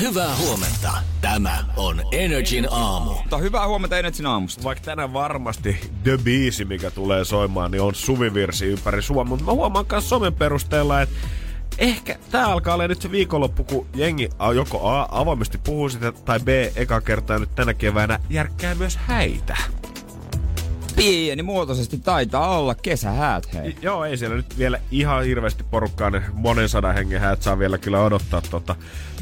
Hyvää huomenta. Tämä on Energin aamu. Hyvää huomenta Energin aamusta. Vaikka tänään varmasti the biisi, mikä tulee soimaan, niin on suvivirsi ympäri Suomea. Mutta mä huomaan myös somen perusteella, että ehkä tää alkaa olla nyt se viikonloppu, kun jengi joko A, avoimesti puhuu sitä, tai B, eka kertaa nyt tänä keväänä järkkää myös häitä. Pienimuotoisesti taitaa olla kesähäät, hei. Joo, ei siellä nyt vielä ihan hirveästi porukkaa, ne monen sadan hengen häät saa vielä kyllä odottaa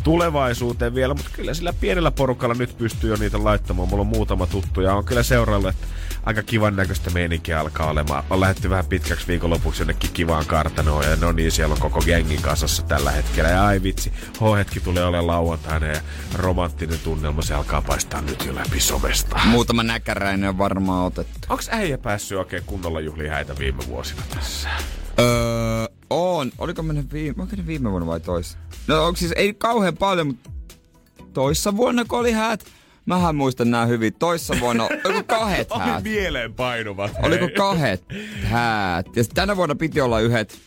tulevaisuuteen vielä, mutta kyllä sillä pienellä porukalla nyt pystyy jo niitä laittamaan. Mulla on muutama tuttu ja on kyllä seurallut, että aika kivan näköistä meininkiä alkaa olemaan. On lähdetty vähän pitkäksi viikonlopuksi jonnekin kivaan kartanoon ja no niin, siellä on koko gengin kasassa tällä hetkellä. Ja ai vitsi, H-hetki tulee olemaan lauantaina ja romanttinen tunnelma, se alkaa paistaa nyt jo läpi somesta. Muutama näkäräinen on varmaan otettu. Onks äijä päässyt oikein kunnolla juhliin häitä viime vuosina tässä? On. Oliko mennyt viime vuonna vai toissa? No onko siis, ei kauhean paljon, mutta toissa vuonna kun oli häät, mähän muistan nää hyvin. Toissa vuonna, oliko kahdet häät? Oli mieleenpainuvat. Oliko kahdet häät? Ja tänä vuonna piti olla yhdet.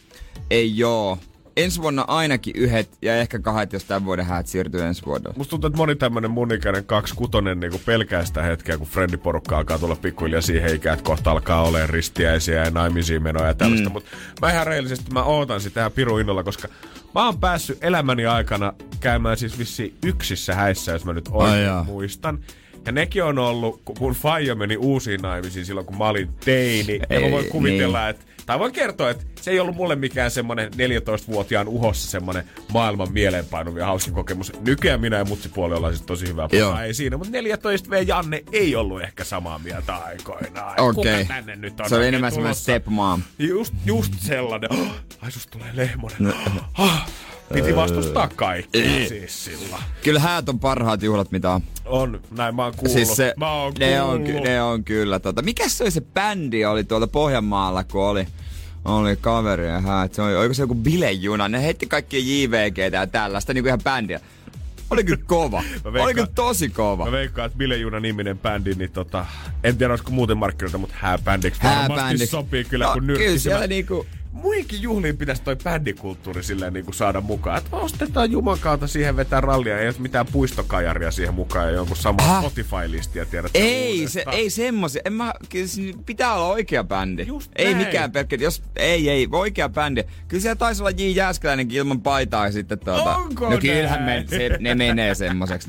Ei joo. Ensi vuonna ainakin yhdet ja ehkä kahdet, jos tämän vuoden häät siirtyy ensi vuodelle. Musta tuntuu, että moni tämmönen mun ikäinen 26 niin pelkää sitä hetkeä, kun friendiporukka alkaa tulla pikkuhiljaa siihen ikään, että kohta alkaa olemaan ristiäisiä ja naimisiin menoja ja tällaista. Mutta mä ihan reellisesti mä ootan sitä ihan pirun innolla, koska mä oon päässyt elämäni aikana käymään siis vissiin yksissä häissä, jos mä nyt oikein muistan. Ja nekin on ollut, kun faija meni uusiin naimisiin silloin, kun mä olin teini. Ja mä voin kuvitella, niin. Tai voin kertoa, että se ei ollut mulle mikään semmonen 14-vuotiaan uhossa semmonen maailman mieleenpainuvia hauskin kokemus. Nykyään minä ja mutsipuoli ollaan siis tosi hyvää puolella, ei siinä. Mutta 14V Janne ei ollut ehkä samaa mieltä aikoinaan. Okei. Kuka tänne nyt on? Se on enemmän semmoinen stepmom. Just sellainen. Oh, ai susta tulee lehmonen. No. Oh. Piti vastustaa kaikkea siis sillä. Kyllä häät on parhaat juhlat, mitä on. On, näin mä oon kuullut. Siis se, ne on kyllä. Mikäs se oli se bändi oli tuolta Pohjanmaalla, kun oli kaveria häät? Se oli, oliko se joku bilejuna? Ne heitti kaikkia JVGtä ja tällaista, niinku ihan bändiä. Oli kyllä kova. Oli kyllä tosi kova. Mä veikkaan, että Bilejuna-niminen bändi, niin en tiedä olisiko muuten markkinoita, mutta hääbändiksi varmasti sopii kyllä, no, kun nyrkki. Kyllä siellä niinku... Muihinkin juhliin pitäisi toi bändikulttuuri silleen niin kuin saada mukaan. Että ostetaan Juman kautta siihen vetää rallia. Ei ole mitään puistokajaria siihen mukaan ja jonkun samaa Spotify-listiä tiedät. Ei semmosia. Pitää olla oikea bändi. Just ei näin. Mikään pelkkä. Ei, oikea bändi. Kyllä siellä taisi olla J. Jääskeläinenkin ilman paitaa sitten Onko no kyllähän ne menee semmoiseksi.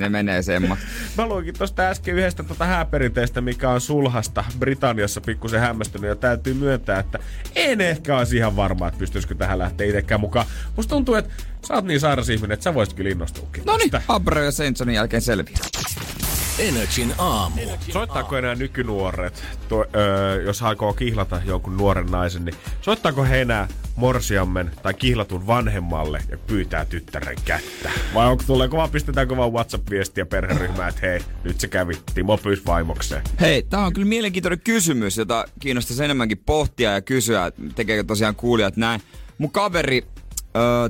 Mä luinkin tosta äsken yhdestä hääperinteestä, mikä on sulhasta Britanniassa pikkusen hämmästynyt. Ja täytyy myöntää, että en ehkä olisi ihan varmaa, että pystyisikö tähän lähteä itsekään mukaan. Musta tuntuu, että sä oot niin sairas ihminen, että sä voisit kyllä innostuukin. Noniin, Abra ja Saintsonin jälkeen selviää. Energin aamu. Soittaako enää nykynuoret, jos aikoo kihlata jonkun nuoren naisen, niin soittaako he enää morsiammen tai kihlatun vanhemmalle ja pyytää tyttären kättä? Vai onko tuleeko vaan, pistetäänkö vaan WhatsApp-viestiä perheryhmään, että hei, nyt se kävi, Timo pyysi vaimokseen. Hei, tää on kyllä mielenkiintoinen kysymys, jota kiinnostaisi enemmänkin pohtia ja kysyä, että tekeekö tosiaan kuulijat näin. Mun kaveri,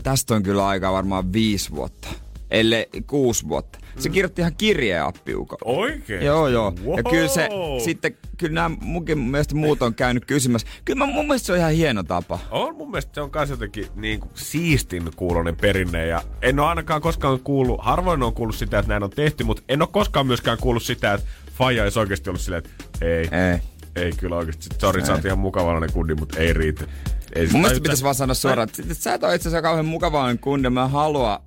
tästä on kyllä aikaa varmaan 5 vuotta, ellei 6 vuotta. Se kirjoitti ihan kirjeappiukolle. Oikein? Joo. Wow. Ja kyllä se sitten, kyllä nämä munkin mielestä muut on käynyt kysymässä. Kyllä mun mielestä se on ihan hieno tapa. On, mun mielestä se on myös jotenkin niin kuin siistin kuuloinen perinne. Ja en ole ainakaan koskaan kuullut, harvoin on kuullut sitä, että näin on tehty, mutta en ole koskaan myöskään kuullut sitä, että faija olisi oikeasti ollut silleen, että ei kyllä oikeasti. Sori, sä oot ihan mukavallinen kundi, mutta ei riitä. Mun mielestä pitäisi vaan sanoa suoraan, että sä et ole itse asiassa kauhean mukavallinen kundi, mä haluan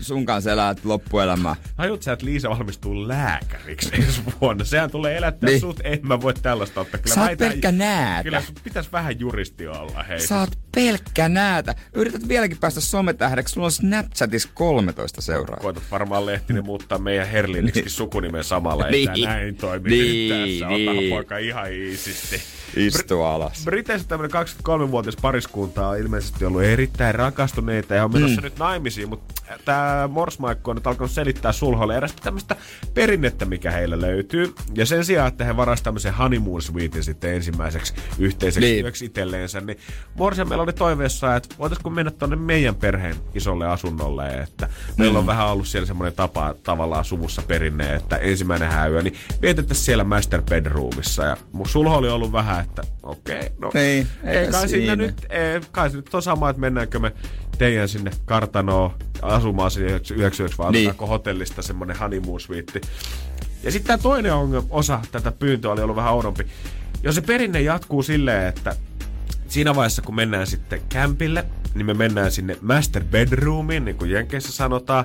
sun kanssa elää loppuelämää. Hajuut sä, että Liisa valmistuu lääkäriksi ensi vuonna. Sehän tulee elättää sut. En mä voi tällaista ottaa. Kyllä sä oot pelkkä näätä. Kyllä sun pitäis vähän juristi olla. Hei. Sä oot pelkkä näätä. Yrität vieläkin päästä sometähdeksi. Sulla on Snapchatissa 13 seuraajaa. Koetat varmaan Lehtinen muuttaa meidän Herliniksi sukunimen samalla. Ei näin toimi yhtään. Sä oot poika ihan iisisti. Istu alas. Briteissä tämmönen 23-vuotias pariskunta on ilmeisesti ollut erittäin rakastuneita ja on menossa nyt naimisiin, mutta tämä Morsmaikko on nyt alkanut selittää sulhoille erästä tämmöistä perinnettä, mikä heillä löytyy. Ja sen sijaan, että he varasivat tämmöisen honeymoon suiteen sitten ensimmäiseksi yhteiseksi yöksi itselleensä, niin Mors ja meillä oli toiveessa, että voitaisiko mennä tuonne meidän perheen isolle asunnolle, että meillä on vähän ollut siellä semmoinen tapa tavallaan suvussa perinne, että ensimmäinen häyö, niin vietettäisiin siellä master bedroomissa. Ja mun sulho oli ollut vähän, että okei, no ei, kai se nyt on sama, että mennäänkö me teidän sinne kartanoon asumaan sinne 99, vaan otetaanko hotellista semmoinen honeymoon suite. Ja sitten tämä toinen osa tätä pyyntöä oli ollut vähän oudompi. Jos se perinne jatkuu silleen, että siinä vaiheessa kun mennään sitten kämpille, niin me mennään sinne master bedroomiin, niin kuin Jenkeissä sanotaan.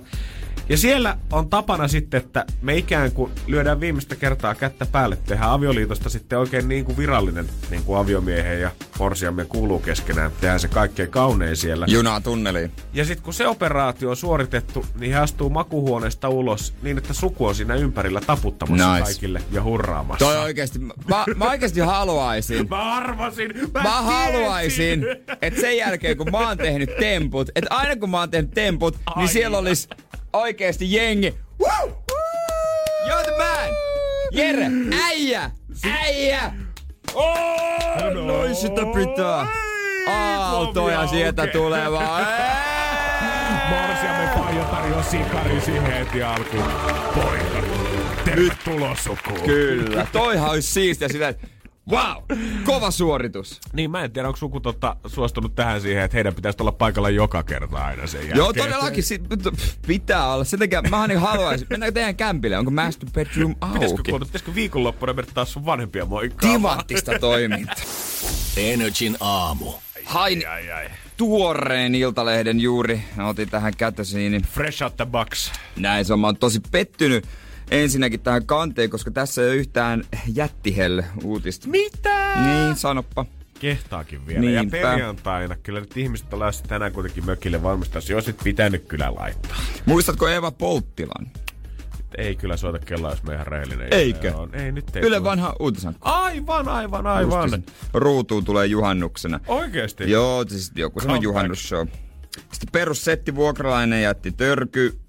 Ja siellä on tapana sitten, että me ikään kuin lyödään viimeistä kertaa kättä päälle. Tehdään avioliitosta sitten oikein niin kuin virallinen, niin kuin aviomiehen ja morsiamme kuuluu keskenään. Tehdään se kaikkein kaunein siellä. Junaa tunneliin. Ja sitten kun se operaatio on suoritettu, niin hän astuu makuhuoneesta ulos niin, että suku on siinä ympärillä taputtamassa kaikille ja hurraamassa. Toi oikeesti, mä oikeesti haluaisin. Mä arvasin, mä haluaisin, että sen jälkeen kun mä oon tehnyt temput, että aina kun mä oon tehnyt temput, niin aina siellä olisi oikeesti jengi. Woo! You're the man! Jere! Äijä! Äijä! Oh, no, noin sitä pitää! Aaltoja sieltä tulevaa! Morsiamme Paijo tarjoaa sikarisi heti alkuun. Poika, tervetuloa sukuun! Kyllä, toihan olisi siistiä sitä. Wow! Kova suoritus. Niin, mä en tiedä, onko suku suostunut tähän siihen, että heidän pitäisi olla paikalla joka kerta aina sen jälkeen. Joo, todellakin. Pitää olla. Sen takia mähän niin haluaisin. Mennäänkö teidän kämpille? Onko master bedroom auki? Pitäisikö viikonloppuna mennä taas sun vanhempia moikkaa? Timanttista toimintaa. Energin aamu. Hain tuoreen Iltalehden juuri. Otin tähän kätösiin. Fresh out the box. Näin se on. Mä oon tosi pettynyt. Ensinnäkin tähän kanteen, koska tässä ei ole yhtään jättihelle uutista. Mitä? Niin, sanoppa. Kehtaakin vielä. Niinpä. Ja perjantaina kyllä nyt ihmiset on lähdössä tänään kuitenkin mökille valmistaisi, jos nyt pitänyt kyllä laittaa. Muistatko Eva Polttilan? Ei kyllä soita kellaan, jos me ihan rehellinen. Eikö? On. Ei, nyt ei Yle vanha uutisankko. Aivan. Justisin. Ruutuun tulee juhannuksena. Oikeesti? Joo, siis joku semmoinen juhannusshow. Sitten perussetti vuokralainen jätti törky.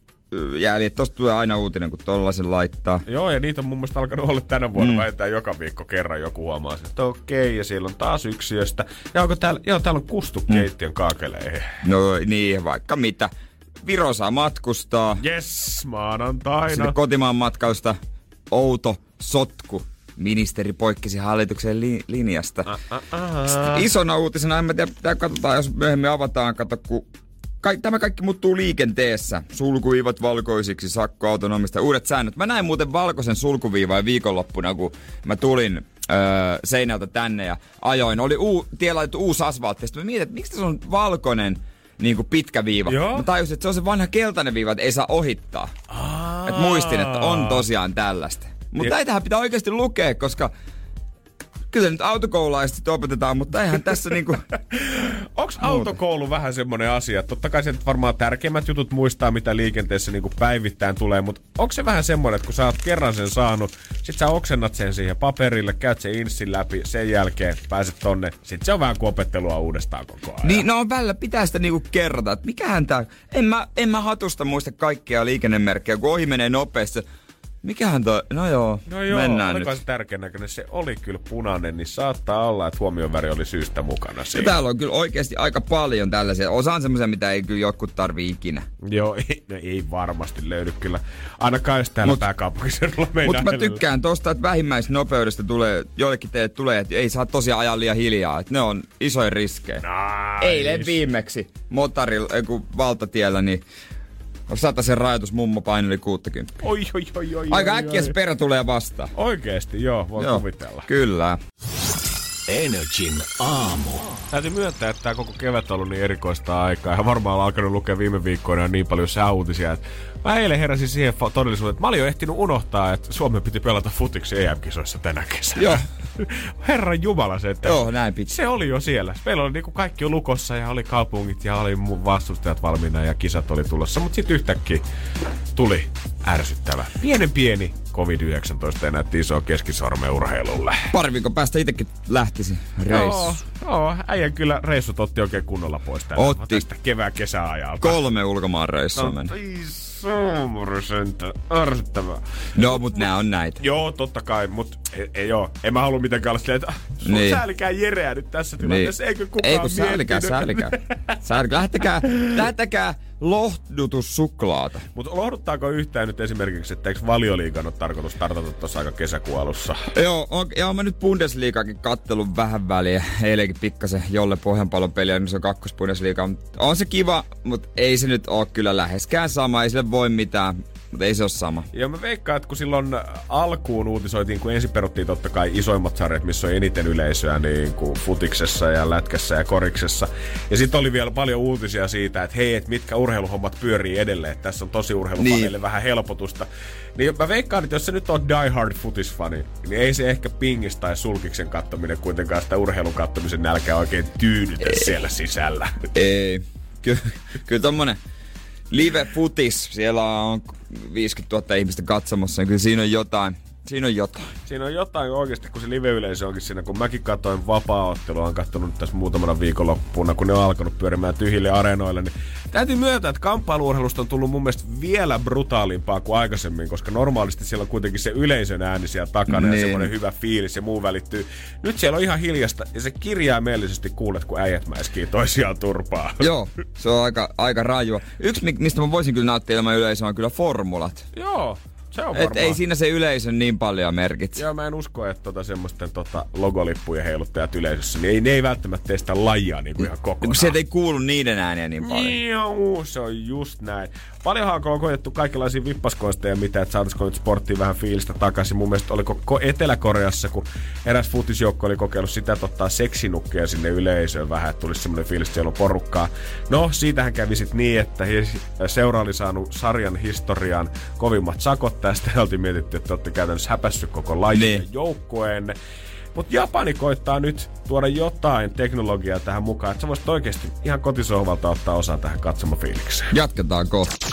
Ja eli tosta tulee aina uutinen, kun tollasen laittaa. Joo, ja niitä on mun mielestä alkanut olla tänä vuonna vähintään joka viikko kerran joku huomaa sen, että okei, ja siellä on taas yksiöstä. Ja onko täällä, joo, täällä on kustu keittiön kaakeleihin. No niin, vaikka mitä. Viro saa matkustaa. Jes, maanantaina. Sinne kotimaan matkausta outo sotku. Ministeri poikkesi hallituksen linjasta. Sitten isona uutisena, en mä tiedä, pitää katsotaan, jos myöhemmin avataan, kato, kun tämä kaikki muuttuu liikenteessä. Sulkuviivat valkoisiksi, sakko autonomista, uudet säännöt. Mä näin muuten valkoisen sulkuviivan viikonloppuna, kun mä tulin seinältä tänne ja ajoin. Oli tie laitettu uusi asfaltti. Sitten mä mietin, että miksi tässä on valkoinen niin pitkä viiva? Joo. Mä tajusin, että se on se vanha keltainen viiva, että ei saa ohittaa. Et muistin, että on tosiaan tällaista. Mutta näitähän pitää oikeasti lukea, koska kyllä nyt autokoululaiset opetetaan, mutta eihän tässä niinku onks autokoulu vähän semmonen asia? Totta kai se nyt varmaan tärkeimmät jutut muistaa, mitä liikenteessä niinku päivittäin tulee, mutta onko se vähän semmonen, että kun sä oot kerran sen saanut, sit sä oksennat sen siihen paperille, käyt sen inssin läpi, sen jälkeen pääset tonne, sit se on vähän kuin opettelua uudestaan koko ajan. Niin, no välillä pitää sitä niinku kerrata, että mikähän tää, en mä hatusta muista kaikkia liikennemerkkejä, kun ohi menee nopeasti. Mikähän toi? No joo, mennään nyt. Se tärkeän näköinen. Se oli kyllä punainen, niin saattaa olla, että huomion väri oli syystä mukana siinä. Täällä on kyllä oikeasti aika paljon tällaisia. Osa on semmoisia, mitä ei kyllä jotkut tarvii ikinä. Joo, ei varmasti löydy kyllä. Ainakaan jos täällä pääkaupunkiseudulla meidän Mutta mä tykkään tosta, että vähimmäisnopeudesta tulee, joillekin teille tulee, että ei saa tosiaan ajaa liian hiljaa. Että ne on isoja riskejä. Nice. Eilen viimeksi motorilla, valtatiellä, niin satasen rajoitus mummo paineli 60. Oi. Aika äkkiä se perä tulee vastaan. Oikeesti, joo, voi kuvitella. Kyllä. Energin aamu. Täytyy myöntää, että tämä koko kevät on ollut niin erikoista aikaa. Ja varmaan on alkanut lukea viime viikkoina niin paljon sääuutisia. Mä eilen heräsin siihen todellisuuteen, että mä olin jo ehtinyt unohtaa, että Suomen piti pelata futiksi EM-kisoissa tänä kesänä. Joo. Herran jumala se, että joo, näin piti. Se oli jo siellä. Meillä oli niinku kaikki lukossa ja oli kaupungit ja oli vastustajat valmiina ja kisat oli tulossa. Mutta sitten yhtäkkiä tuli ärsyttävä. Pienen pieni COVID-19 ja näytti isoa keskisormen urheilulle. Pari viikon päästä itsekin lähtisi reissu. Joo, äijän kyllä reissut otti oikein kunnolla pois tästä kevää-kesäajalta. 3 ulkomaan reissua meni. Suumurisentä, ärsyttävää. No, mut nää on näitä. Joo, totta kai, mut joo, en mä halua mitenkään olla silleen, että sun niin. Säälikää Jereä nyt tässä tilanteessa, niin. Eikö kukaan miettinyt? Säälikää. Lähtekää lohdutussuklaata. Mut lohduttaako yhtään nyt esimerkiksi, että eikö Valioliigan ole tarkoitus tartata tuossa aika kesäkuun alussa? Joo, ja mä nyt Bundesliigaakin kattelun vähän väliä. Eilenkin pikkasen Jolle Pohjanpallon peliä, niin se on 2 Bundesliiga. On se kiva, mut ei se nyt oo kyllä läheskään sama, ei sille voi mitään. Mutta ei se ole sama. Ja mä veikkaan, että kun silloin alkuun uutisoitiin, kun ensin peruttiin totta kai isoimmat sarjat, missä on eniten yleisöä, niin kuin futiksessa ja lätkässä ja koriksessa. Ja sit oli vielä paljon uutisia siitä, että hei, että mitkä urheiluhommat pyörii edelleen. Että tässä on tosi urheilufaneille vähän helpotusta. Niin mä veikkaan, että jos se nyt on die hard futisfani, niin ei se ehkä pingis tai sulkiksen kattominen kuitenkaan sitä urheilun kattomisen nälkää oikein tyydytä siellä sisällä. Ei. Kyllä tommonen. Live futis, siellä on 50 000 ihmistä katsomassa, niin kyllä siinä on jotain. Siinä on jotain oikeasti, kun se live-yleisö onkin siinä. Kun mäkin katsoin vapaa-ottelua, olen katsonut tässä muutamana viikonloppuna, kun ne on alkanut pyörimään tyhjille areenoille, niin täytyy myöntää, että kamppailuurheilusta on tullut mun mielestä vielä brutaalimpaa kuin aikaisemmin, koska normaalisti siellä on kuitenkin se yleisön ääni siellä takana ja semmoinen hyvä fiilis ja muu välittyy. Nyt siellä on ihan hiljasta ja se kirjaimellisesti kuulet, kun äijät mäiskii toisiaan turpaa. Joo, se on aika rajua. Yksi, mistä mä voisin kyllä nauttia ilman yleisöä, on kyllä formulat. Joo. Että ei siinä se yleisön niin paljon merkitse. Joo, mä en usko, että semmoisten logolippujen heiluttajat yleisössä, niin ne ei välttämättä tee sitä lajia niin kuin ihan kokonaan. Sieltä ei kuulu niiden ääniä niin paljon. Joo, se on just näin. Paljonhan on koetettu kaikenlaisia vippaskoisteja, mitä, että saataisiko nyt sporttiin vähän fiilistä takaisin. Mun mielestä oli Etelä-Koreassa, kun eräs futisjoukko oli kokeillut sitä, että ottaa seksinukkeja sinne yleisöön vähän, että tulisi semmoinen fiilis, siellä on porukkaa. No, siitähän kävi sit niin, että seura oli saanut sarjan historiaan kovimmat sakot. Tästä oltiin mietitty, että olette käytännössä häpässyt koko lajien joukkueen. Mutta Japani koittaa nyt tuoda jotain teknologiaa tähän mukaan, että sä voisit oikeasti ihan kotisohvalta ottaa osaa tähän katsomafiilikseen. Jatketaan kohta.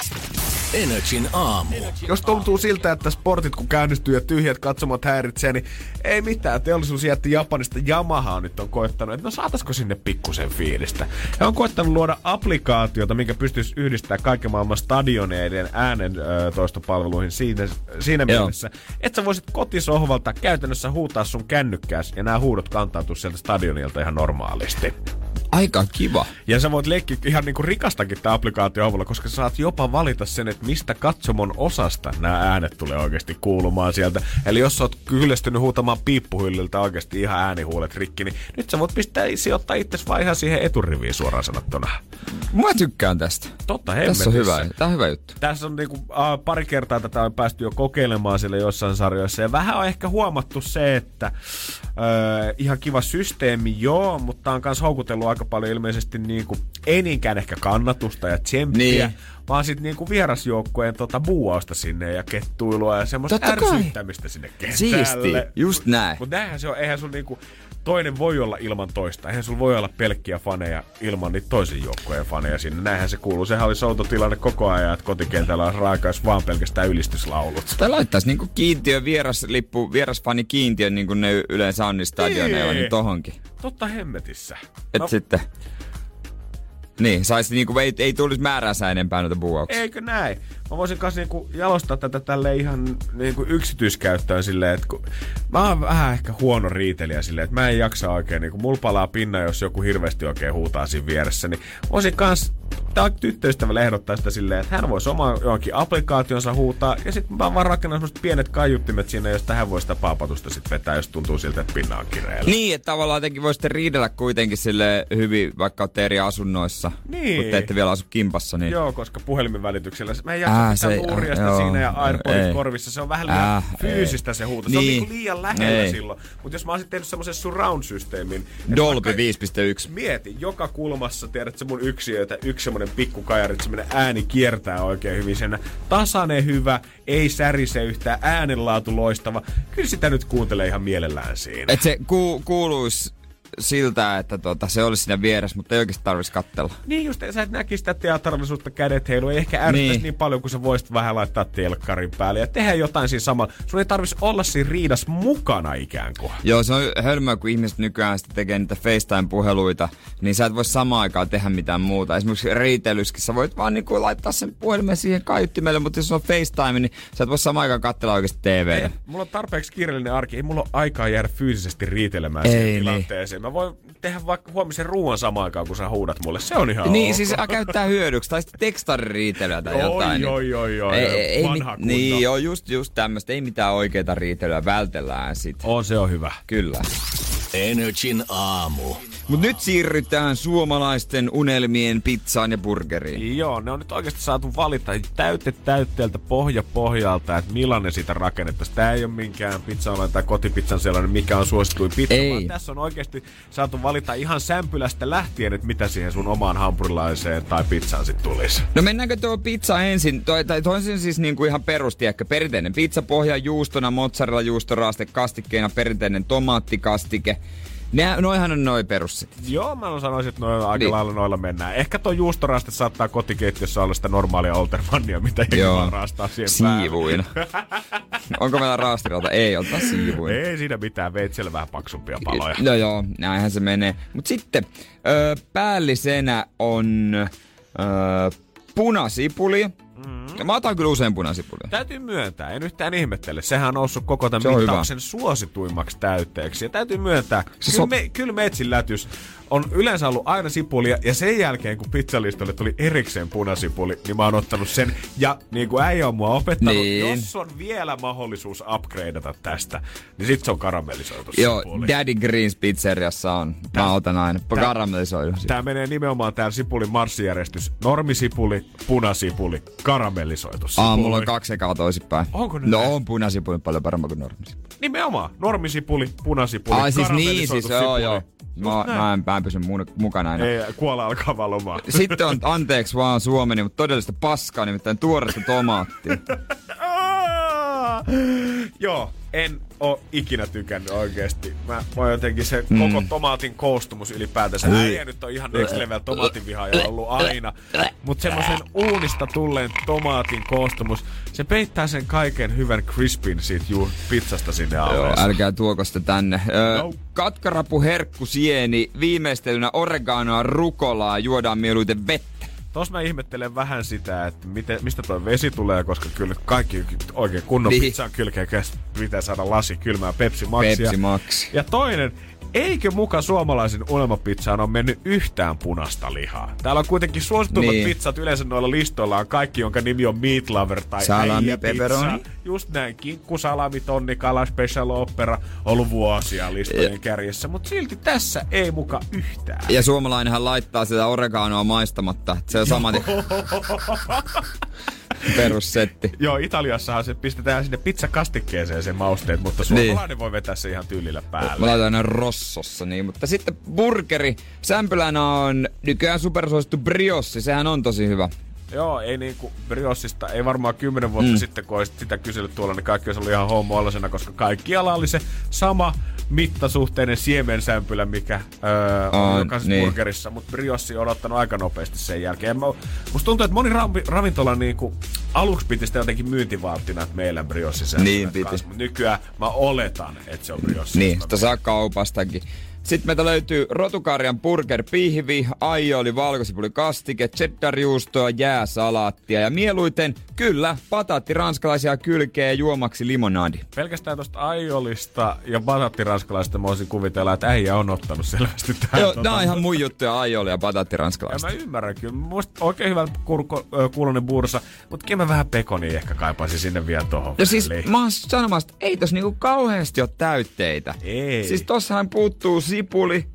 Energin aamu. Jos tuntuu siltä, että sportit kun käynnistyy ja tyhjät katsomat häiritsee, niin ei mitään. Teollisuus jätti Japanista. Yamaha nyt on koettanut, että no saataisiko sinne pikkusen fiilistä. He on koettanut luoda applikaatiota, minkä pystyisi yhdistämään kaiken maailman stadioneiden äänen toistopalveluihin siinä mielessä, että sä voisit kotisohvalta käytännössä huutaa sun kännykkääsi ja nämä huudot kantautuu sieltä stadionilta ihan normaalisti. Aika kiva. Ja sä voit leikkiä ihan niinku rikastakin tää applikaatio avulla, koska saat jopa valita sen, että mistä katsomon osasta nämä äänet tulee oikeesti kuulumaan sieltä. Eli jos sä oot kyllästynyt huutamaan piippuhyllyltä oikeesti ihan äänihuulet rikki, niin nyt sä voit sijoittaa itses vaan ihan siihen eturiviin suoraan sanottuna. Mä tykkään tästä. Totta hemmetissä. Tässä on hyvä. Tää on hyvä juttu. Tässä on niinku pari kertaa tätä on päästy jo kokeilemaan siellä jossain sarjoissa. Ja vähän on ehkä huomattu se, että ihan kiva systeemi joo, mutta tää on kans houkutellut aika paljon ilmeisesti niinku, ei niinkään ehkä kannatusta ja tsemppiä, vaan sitten niinku vierasjoukkojen buuausta sinne ja kettuilua ja semmoista ärsyttämistä sinne kentälle. Siistiä, just näin. Mutta näinhän se on, eihän sun niinku, toinen voi olla ilman toista, eihän sulla voi olla pelkkiä faneja ilman niitä toisen joukkojen faneja sinne. Näinhän se kuuluu, sehän oli soutotilanne koko ajan, että kotikentällä on raakaisi vaan pelkästään ylistyslaulut. Tai laittaisi niinku kiintiö, vieraslippu, vierasfani kiintiö, niin kuin ne yleensä on niissä stadioneilla, niin tohonkin. Totta hemmetissä. Et no. Sitten... Niin, saisi niinku, ei tulisi määräänsä enempää noita buuauksia. Eikö näin? Mä voisin kanssa niinku jalostaa tätä tälle ihan niinku yksityiskäyttöön silleen, että mä oon vähän ehkä huono riitelijä silleen, että mä en jaksa oikein niinku, mulla palaa pinna, jos joku hirveästi oikein huutaa siinä vieressä, niin voisin kanssa tyttöystävälle ehdottaa sitä silleen, että hän voisi oman johonkin applikaationsa huutaa, ja sitten mä vaan rakennan semmoset pienet kaiuttimet siinä, josta hän voi sitä paapatusta sit vetää, jos tuntuu siltä, että pinna on kireellä. Niin, että tavallaan jotenkin voi sitten riidellä kuitenkin silleen hyvin, vaikka olette eri asunnoissa, niin. Kun te ette vielä asu kimpassa. Niin... Joo, koska puhelimen välityksellä mä en jaksa mitään luuria sitä siinä ja AirPodit korvissa, se on vähän liian fyysistä se huuto, niin. Se on niinku liian lähellä silloin. Mutta jos mä olisin tehnyt semmoisen surround-systeemin, Dolby 5.1. Mieti, joka kulmassa tiedät se mun yksiöitä, yksi semmonen pikkukajari, että semmonen ääni kiertää oikein hyvin sen. Tasainen hyvä, ei särise yhtään, äänenlaatu loistava. Kyllä sitä nyt kuuntelee ihan mielellään siinä. Et se kuuluis siltä, että se olisi siinä vieressä, mutta ei oikeasti tarvitsisi katsella. Niin just, sä et näkisi sitä teatrallisuutta, kädet heilu, ei ehkä ärsyttäisi niin paljon, kun sä voisit vähän laittaa telkkarin päälle ja tehdä jotain siinä samalla. Sun ei tarvitsisi olla siinä riidas mukana ikään kuin. Joo, se on hölmöä, kun ihmiset nykyään sitä tekee niitä FaceTime-puheluita, niin sä et voi samaan aikaan tehdä mitään muuta. Esimerkiksi riitelyskin sä voit vaan niinku laittaa sen puhelimen siihen kaiuttimelle, mutta jos on FaceTime, niin sä et voi samaan aikaan katsella oikeasti TV:tä. Ei, mulla on tarpeeksi kiireellinen arki, ei mulla ole aikaa jäädä fyysisesti riitelemään siihen tilanteeseen. Mä voin tehdä vaikka huomisen ruoan samaan aikaan, kun sä huudat mulle. Se on ihan niin, ok. Siis käyttää hyödyksi. Tai sitten tekstariritelyä tai jotain. Joo, vanha kunta. Niin, joo, just tämmöistä. Ei mitään oikeita riitelyä. Vältellään sit. Se on hyvä. Kyllä. Energin aamu. Mut nyt siirrytään suomalaisten unelmien pizzaan ja burgeriin. Joo, ne on nyt oikeasti saatu valita täytteeltä pohjalta, että millainen siitä rakennettaisiin. Tää ei ole minkään pizzaolan tai kotipizzan sellainen, mikä on suosituin pizza, vaan tässä on oikeasti saatu valita ihan sämpylästä lähtien, että mitä siihen sun omaan hampurilaiseen tai pizzaan sit tulisi. No mennäänkö tuo pizza ensin? Toisin siis niinku ihan perustiekkä. Perinteinen pizzapohja juustona, mozzarella juustoraste, kastikkeena perinteinen tomaattikastike. Noihan on noi perussit. Joo, mä sanoisin, että noilla aika lailla noilla mennään. Ehkä tuo juustoraste saattaa kotikeittiössä olla sitä normaalia oltermannia, mitä ei vaan raastaa siihen siivuina päälle. Onko meillä raastirauta? Ei ottaa siivuina. Ei siinä mitään, veitsellä vähän paksumpia paloja. No joo, näinhän se menee. Mut sitten päällisenä on punasipuli. Mä otan kyllä usein punasipulia. Täytyy myöntää, en yhtään ihmettele. Sehän on noussut koko tämän mittauksen suosituimmaksi täytteeksi. Ja täytyy myöntää, kyllä metsin lätys on yleensä ollut aina sipulia. Ja sen jälkeen, kun pizzalistolle tuli erikseen punasipuli, niin mä oon ottanut sen. Ja niin kuin äijä on mua opettanut, jos on vielä mahdollisuus upgradeata tästä, niin sit se on karamellisoitu sipuli. Joo, Daddy Green's pizzeriassa on. Mä otan aina karamellisoitu. Tää menee nimenomaan tää sipulin marssijärjestys. Normisipuli, punasipuli, karamellisoitu sipuli. Mulla on kaksi ekaa toisinpäin. Onko ne? No on punasipuli paljon paremmin kuin normisipuli. Nimenomaan. Normisipuli, punasipuli, karamellisoitu sipuli. Mä en pysy mukana aina. Ei, kuola alkaa vaan lomaa. Sitten on, anteeksi vaan Suomeni, mutta todellista paskaa, nimittäin tuoresta tomaattia. Joo, en oo ikinä tykännyt oikeesti. Mä jotenkin se koko tomaatin koostumus ylipäätänsä. Äijä nyt on ihan next level tomaatin vihaaja ollut aina. Mut semmosen uunista tulleen tomaatin koostumus, se peittää sen kaiken hyvän crispin siitä pizzasta sinne alueeseen. Älkää tuoko sitä tänne. Katkarapuherkku sieni, viimeistelynä oreganoa, rukolaa, juodaan mieluiten vettä. Tuossa mä ihmettelen vähän sitä, että mistä tuo vesi tulee, koska kyllä kaikki oikein kunnon pizzaan kylkeen pitää saada lasi kylmää Pepsi Maxia. Pepsi Max. Ja toinen, eikö muka suomalaisen unelmapizzaan ole mennyt yhtään punasta lihaa? Täällä on kuitenkin suosituimmat pizzat yleensä noilla listoilla on kaikki, jonka nimi on Meat Lover tai Salami Pepperoni. Just näin, kinkkusalami, tonnikala, special opera, ollut vuosia listojen kärjessä, mutta silti tässä ei muka yhtään. Ja suomalainenhan laittaa sitä oreganoa maistamatta, se on saman perussetti. Joo, Italiassahan se pistetään sinne pizzakastikkeeseen sen mausteet, mutta suomalainen voi vetää se ihan tyylillä päälle. Mä laitan aina rossossa, niin. Mutta sitten burgeri. Sämpylänä on nykyään supersuosittu brioche. Sehän on tosi hyvä. Joo, ei niinku briossista. Ei varmaan 10 vuotta sitten, kun olisit sitä kysellyt tuolla, niin kaikki olisi ollut ihan homoollisena, koska kaikkialla oli se sama mittasuhteinen siemensämpylä, mikä on jokaisessa burgerissa. Mutta briossi on odottanut aika nopeasti sen jälkeen. Musta tuntuu, että moni ravintola niinku aluksi piti sitä jotenkin myyntivalttina, että meillä on briossisämpylä. Niin piti. Mutta nykyään mä oletan, että se on briossi. Niin, sitä saa kaupastakin. Sitten meiltä löytyy rotukarjan burgerpihvi, aioli, valkosipulikastike, cheddarjuustoa, jääsalaattia ja mieluiten, kyllä, pataatti ranskalaisia kylkeä juomaksi limonadi. Pelkästään tosta aiolista ja pataatti ranskalaisista mä voisin kuvitella, että äijä on ottanut selvästi tähän. Joo, nää on ihan mun juttuja, aioli ja pataatti ranskalaisista. Ja mä ymmärrän kyllä, musta oikein hyvä kuulonen bursa, mut kyllä mä vähän pekonia ehkä kaipaisin sinne vielä tohon. Ja siis mä oon sanomassa, että ei tos niinku kauheasti oo täytteitä. Ei. Siis tossahan puuttuu sipuli.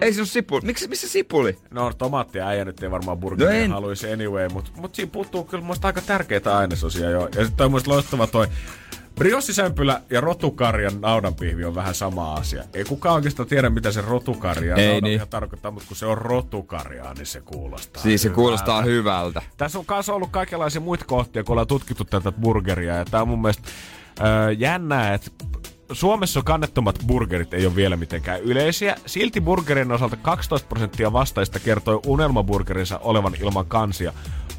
Ei se ole sipuli. Missä sipuli? No tomaattia äijä nyt ei varmaan burgeria haluisi anyway, mut siinä puuttuu kyllä muista aika tärkeitä ainesosia jo. Ja sit toi muista loistava toi briossisämpylä ja rotukarjan naudanpihvi on vähän sama asia. Ei kukaan oikeastaan tiedä, mitä se rotukarja tarkoittaa, mutta kun se on rotukarjaa, niin se kuulostaa hyvältä. Tässä on kanssa ollut kaikenlaisia muita kohtia, kun ollaan tutkittu tätä burgeria ja tää on mun mielestä jännää, että Suomessa kannettomat burgerit ei ole vielä mitenkään yleisiä. Silti burgerin osalta 12% vastaista kertoi unelmaburgerinsa olevan ilman kansia.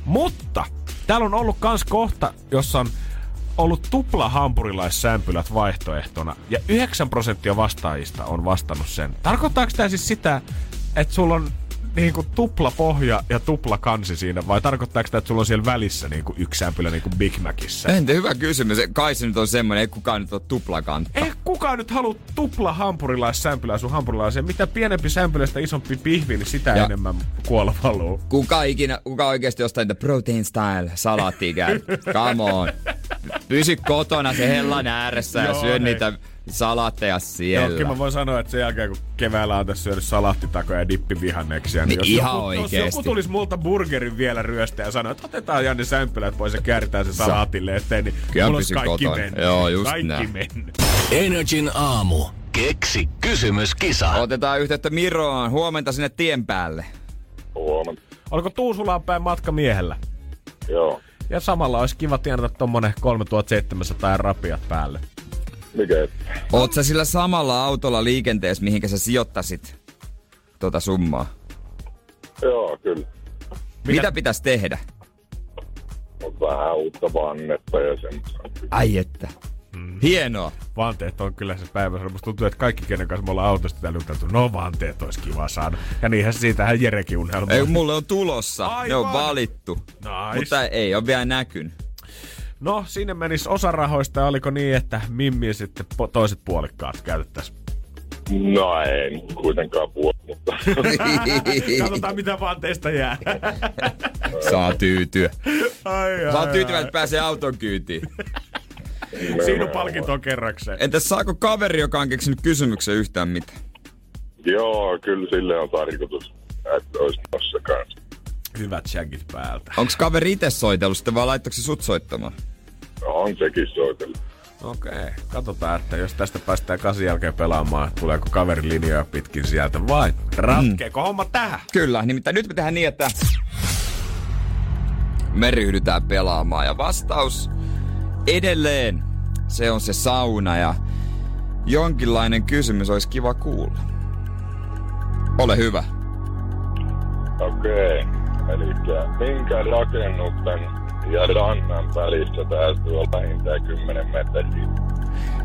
Mutta täällä on ollut kans kohta, jossa on ollut tupla hampurilaissämpylät vaihtoehtona. Ja 9% vastaajista on vastannut sen. Tarkoittaako tämä siis sitä, että sulla on niinku tupla pohja ja tupla kansi siinä, vai tarkoittaako sitä, että sulla on siellä välissä niinku yksi sämpylä niinku Big Macissa? Entä hyvä kysymys. Kai se nyt on semmoinen, ei kukaan nyt ole tuplakantta. Ei kukaan nyt halua tupla hampurilaissämpylää sun hampurilaiseen. Mitä pienempi sämpylä, sitä isompi pihvi, niin sitä ja enemmän kuolla valuu. Kuka oikeesti ostaa niitä protein style salaattia? Come on. Pysy kotona se hellan ääressä ja syö niitä salaatteja siellä. Joo, kyllä mä voin sanoa, että sen jälkeen kun keväällä on tässä syönyt salattitakoja ja dippivihanneksia, niin jos ihan joku tulisi multa burgerin vielä ryöstä ja sanoi, että otetaan Janne sämpylät pois ja kääritään se salaatille eteen, niin kyllä mulla olisi kaikki mennyt. Joo, just kaikki mennyt. Energin aamu. Keksi kysymyskisa. Otetaan yhteyttä Miroon. Huomenta sinne tien päälle. Huomenta. Oliko Tuusulaan päin matka miehellä? Joo. Ja samalla olisi kiva tienata tommonen 3700 rapiat päälle. Mikä? Oot sä sillä samalla autolla liikenteessä, mihinkä sä sijoittasit tota summaa? Joo, kyllä. Mitä pitäis tehdä? Vähän uutta vannetta ja semmoista. Ai että. Hienoa. Vanteet on kyllä se päivä. Musta tuntuu, että kaikki kenen kanssa me ollaan autosta täällä yhtäältä. No vanteet olisi kiva saada. Ja niinhän siitähän Jerekin unelma. Ei, mulle on tulossa. Aivan. Ne on valittu. Nice. Mutta ei ole vielä näkynyt. No, sinne menis osa rahoista, ja oliko niin, että Mimmi sitten toiset puolikkaat käytettäisiin? No ei, kuitenkaan puolet, mutta katsotaan, mitä vaan teistä jää. Saa tyytyä. Saa tyytyvä, että pääsee auton kyytiin. Siinä palkintoon kerrakseen. Entäs saako kaveri, joka on keksinyt kysymyksen, yhtään mitään? Joo, kyllä sille on tarkoitus, että olisi noissa kanssa. Hyvät shagit päältä. Onks kaveri itse soitellut sitten, vai laittoiko se sut soittamaan? No, on sekin soitellut. Okei, katsotaan, että jos tästä päästään 8 jälkeen pelaamaan, tuleeko kaveri linjoja pitkin sieltä vai ratkeeko homma tähän? Kyllä, nimittäin nyt me tehdään niin, että me ryhdytään pelaamaan. Ja vastaus edelleen, se on se sauna, ja jonkinlainen kysymys olisi kiva kuulla. Ole hyvä. Okei. Elikkä minkä rakennuksen ja rannan välissä täytyy olla vähintään 10 metriä?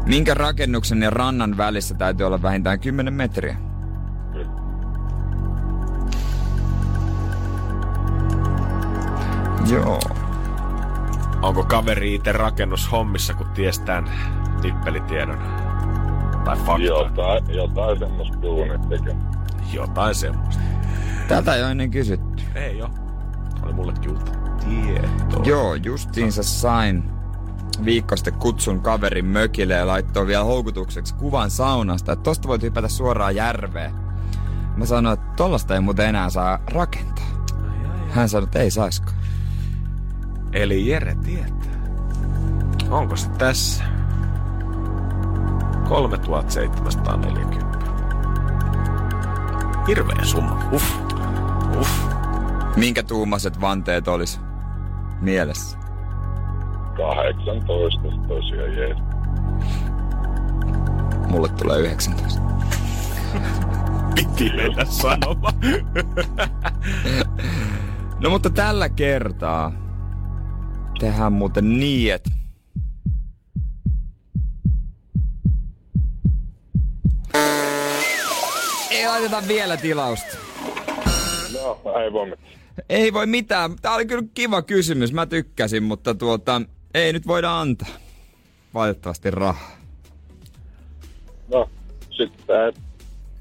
Minkä rakennuksen ja rannan välissä täytyy olla vähintään 10 metriä? Kyllä. Joo. Onko kaveri itse rakennushommissa, kun tiestään nippelitiedon? Tai fakta? Jotain semmoista duunit tekee. Jotain semmoista. Tätä ei ole ennen kysytty. Ei joo. Oli mullekin uutta tietoa. Joo, justiinsa sain viikko sitten kutsun kaverin mökille ja laittoi vielä houkutukseksi kuvan saunasta, että tosta voit hypätä suoraan järveen. Mä sanoin, että tollasta ei muuten enää saa rakentaa. Hän sanoi, että ei saiskaan. Eli Jere tietää. Onko se tässä? 3740. Hirveä summa. Minkä tuumaset vanteet olis mielessä? 18 tosiaan, jees. Mulle tulee 19. Piti mennä sanomaan. No mutta tällä kertaa tehdään muuten niin, että ei laiteta vielä tilausta. No, ei voi mitään. Ei voi mitään. Tää oli kyllä kiva kysymys. Mä tykkäsin, mutta ei nyt voida antaa. Valitettavasti rahaa. No, sitten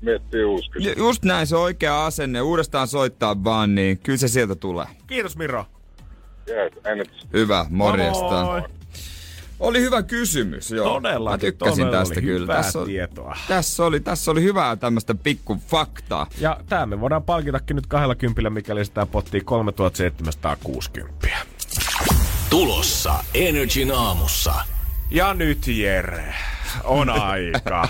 miettii uusi kysymys. Just näin, se oikea asenne. Uudestaan soittaa vaan, niin kyllä se sieltä tulee. Kiitos, Miro. Hyvä, morjesta. Moi. Oli hyvä kysymys, joo. Todellakin. Mä tykkäsin tästä kyllä. Tässä oli hyvää tämmöistä pikku faktaa. Ja tää me voidaan palkitakin nyt 20, mikäli sitä pottii 3760. Tulossa Energin aamussa. Ja nyt Jere, on aika.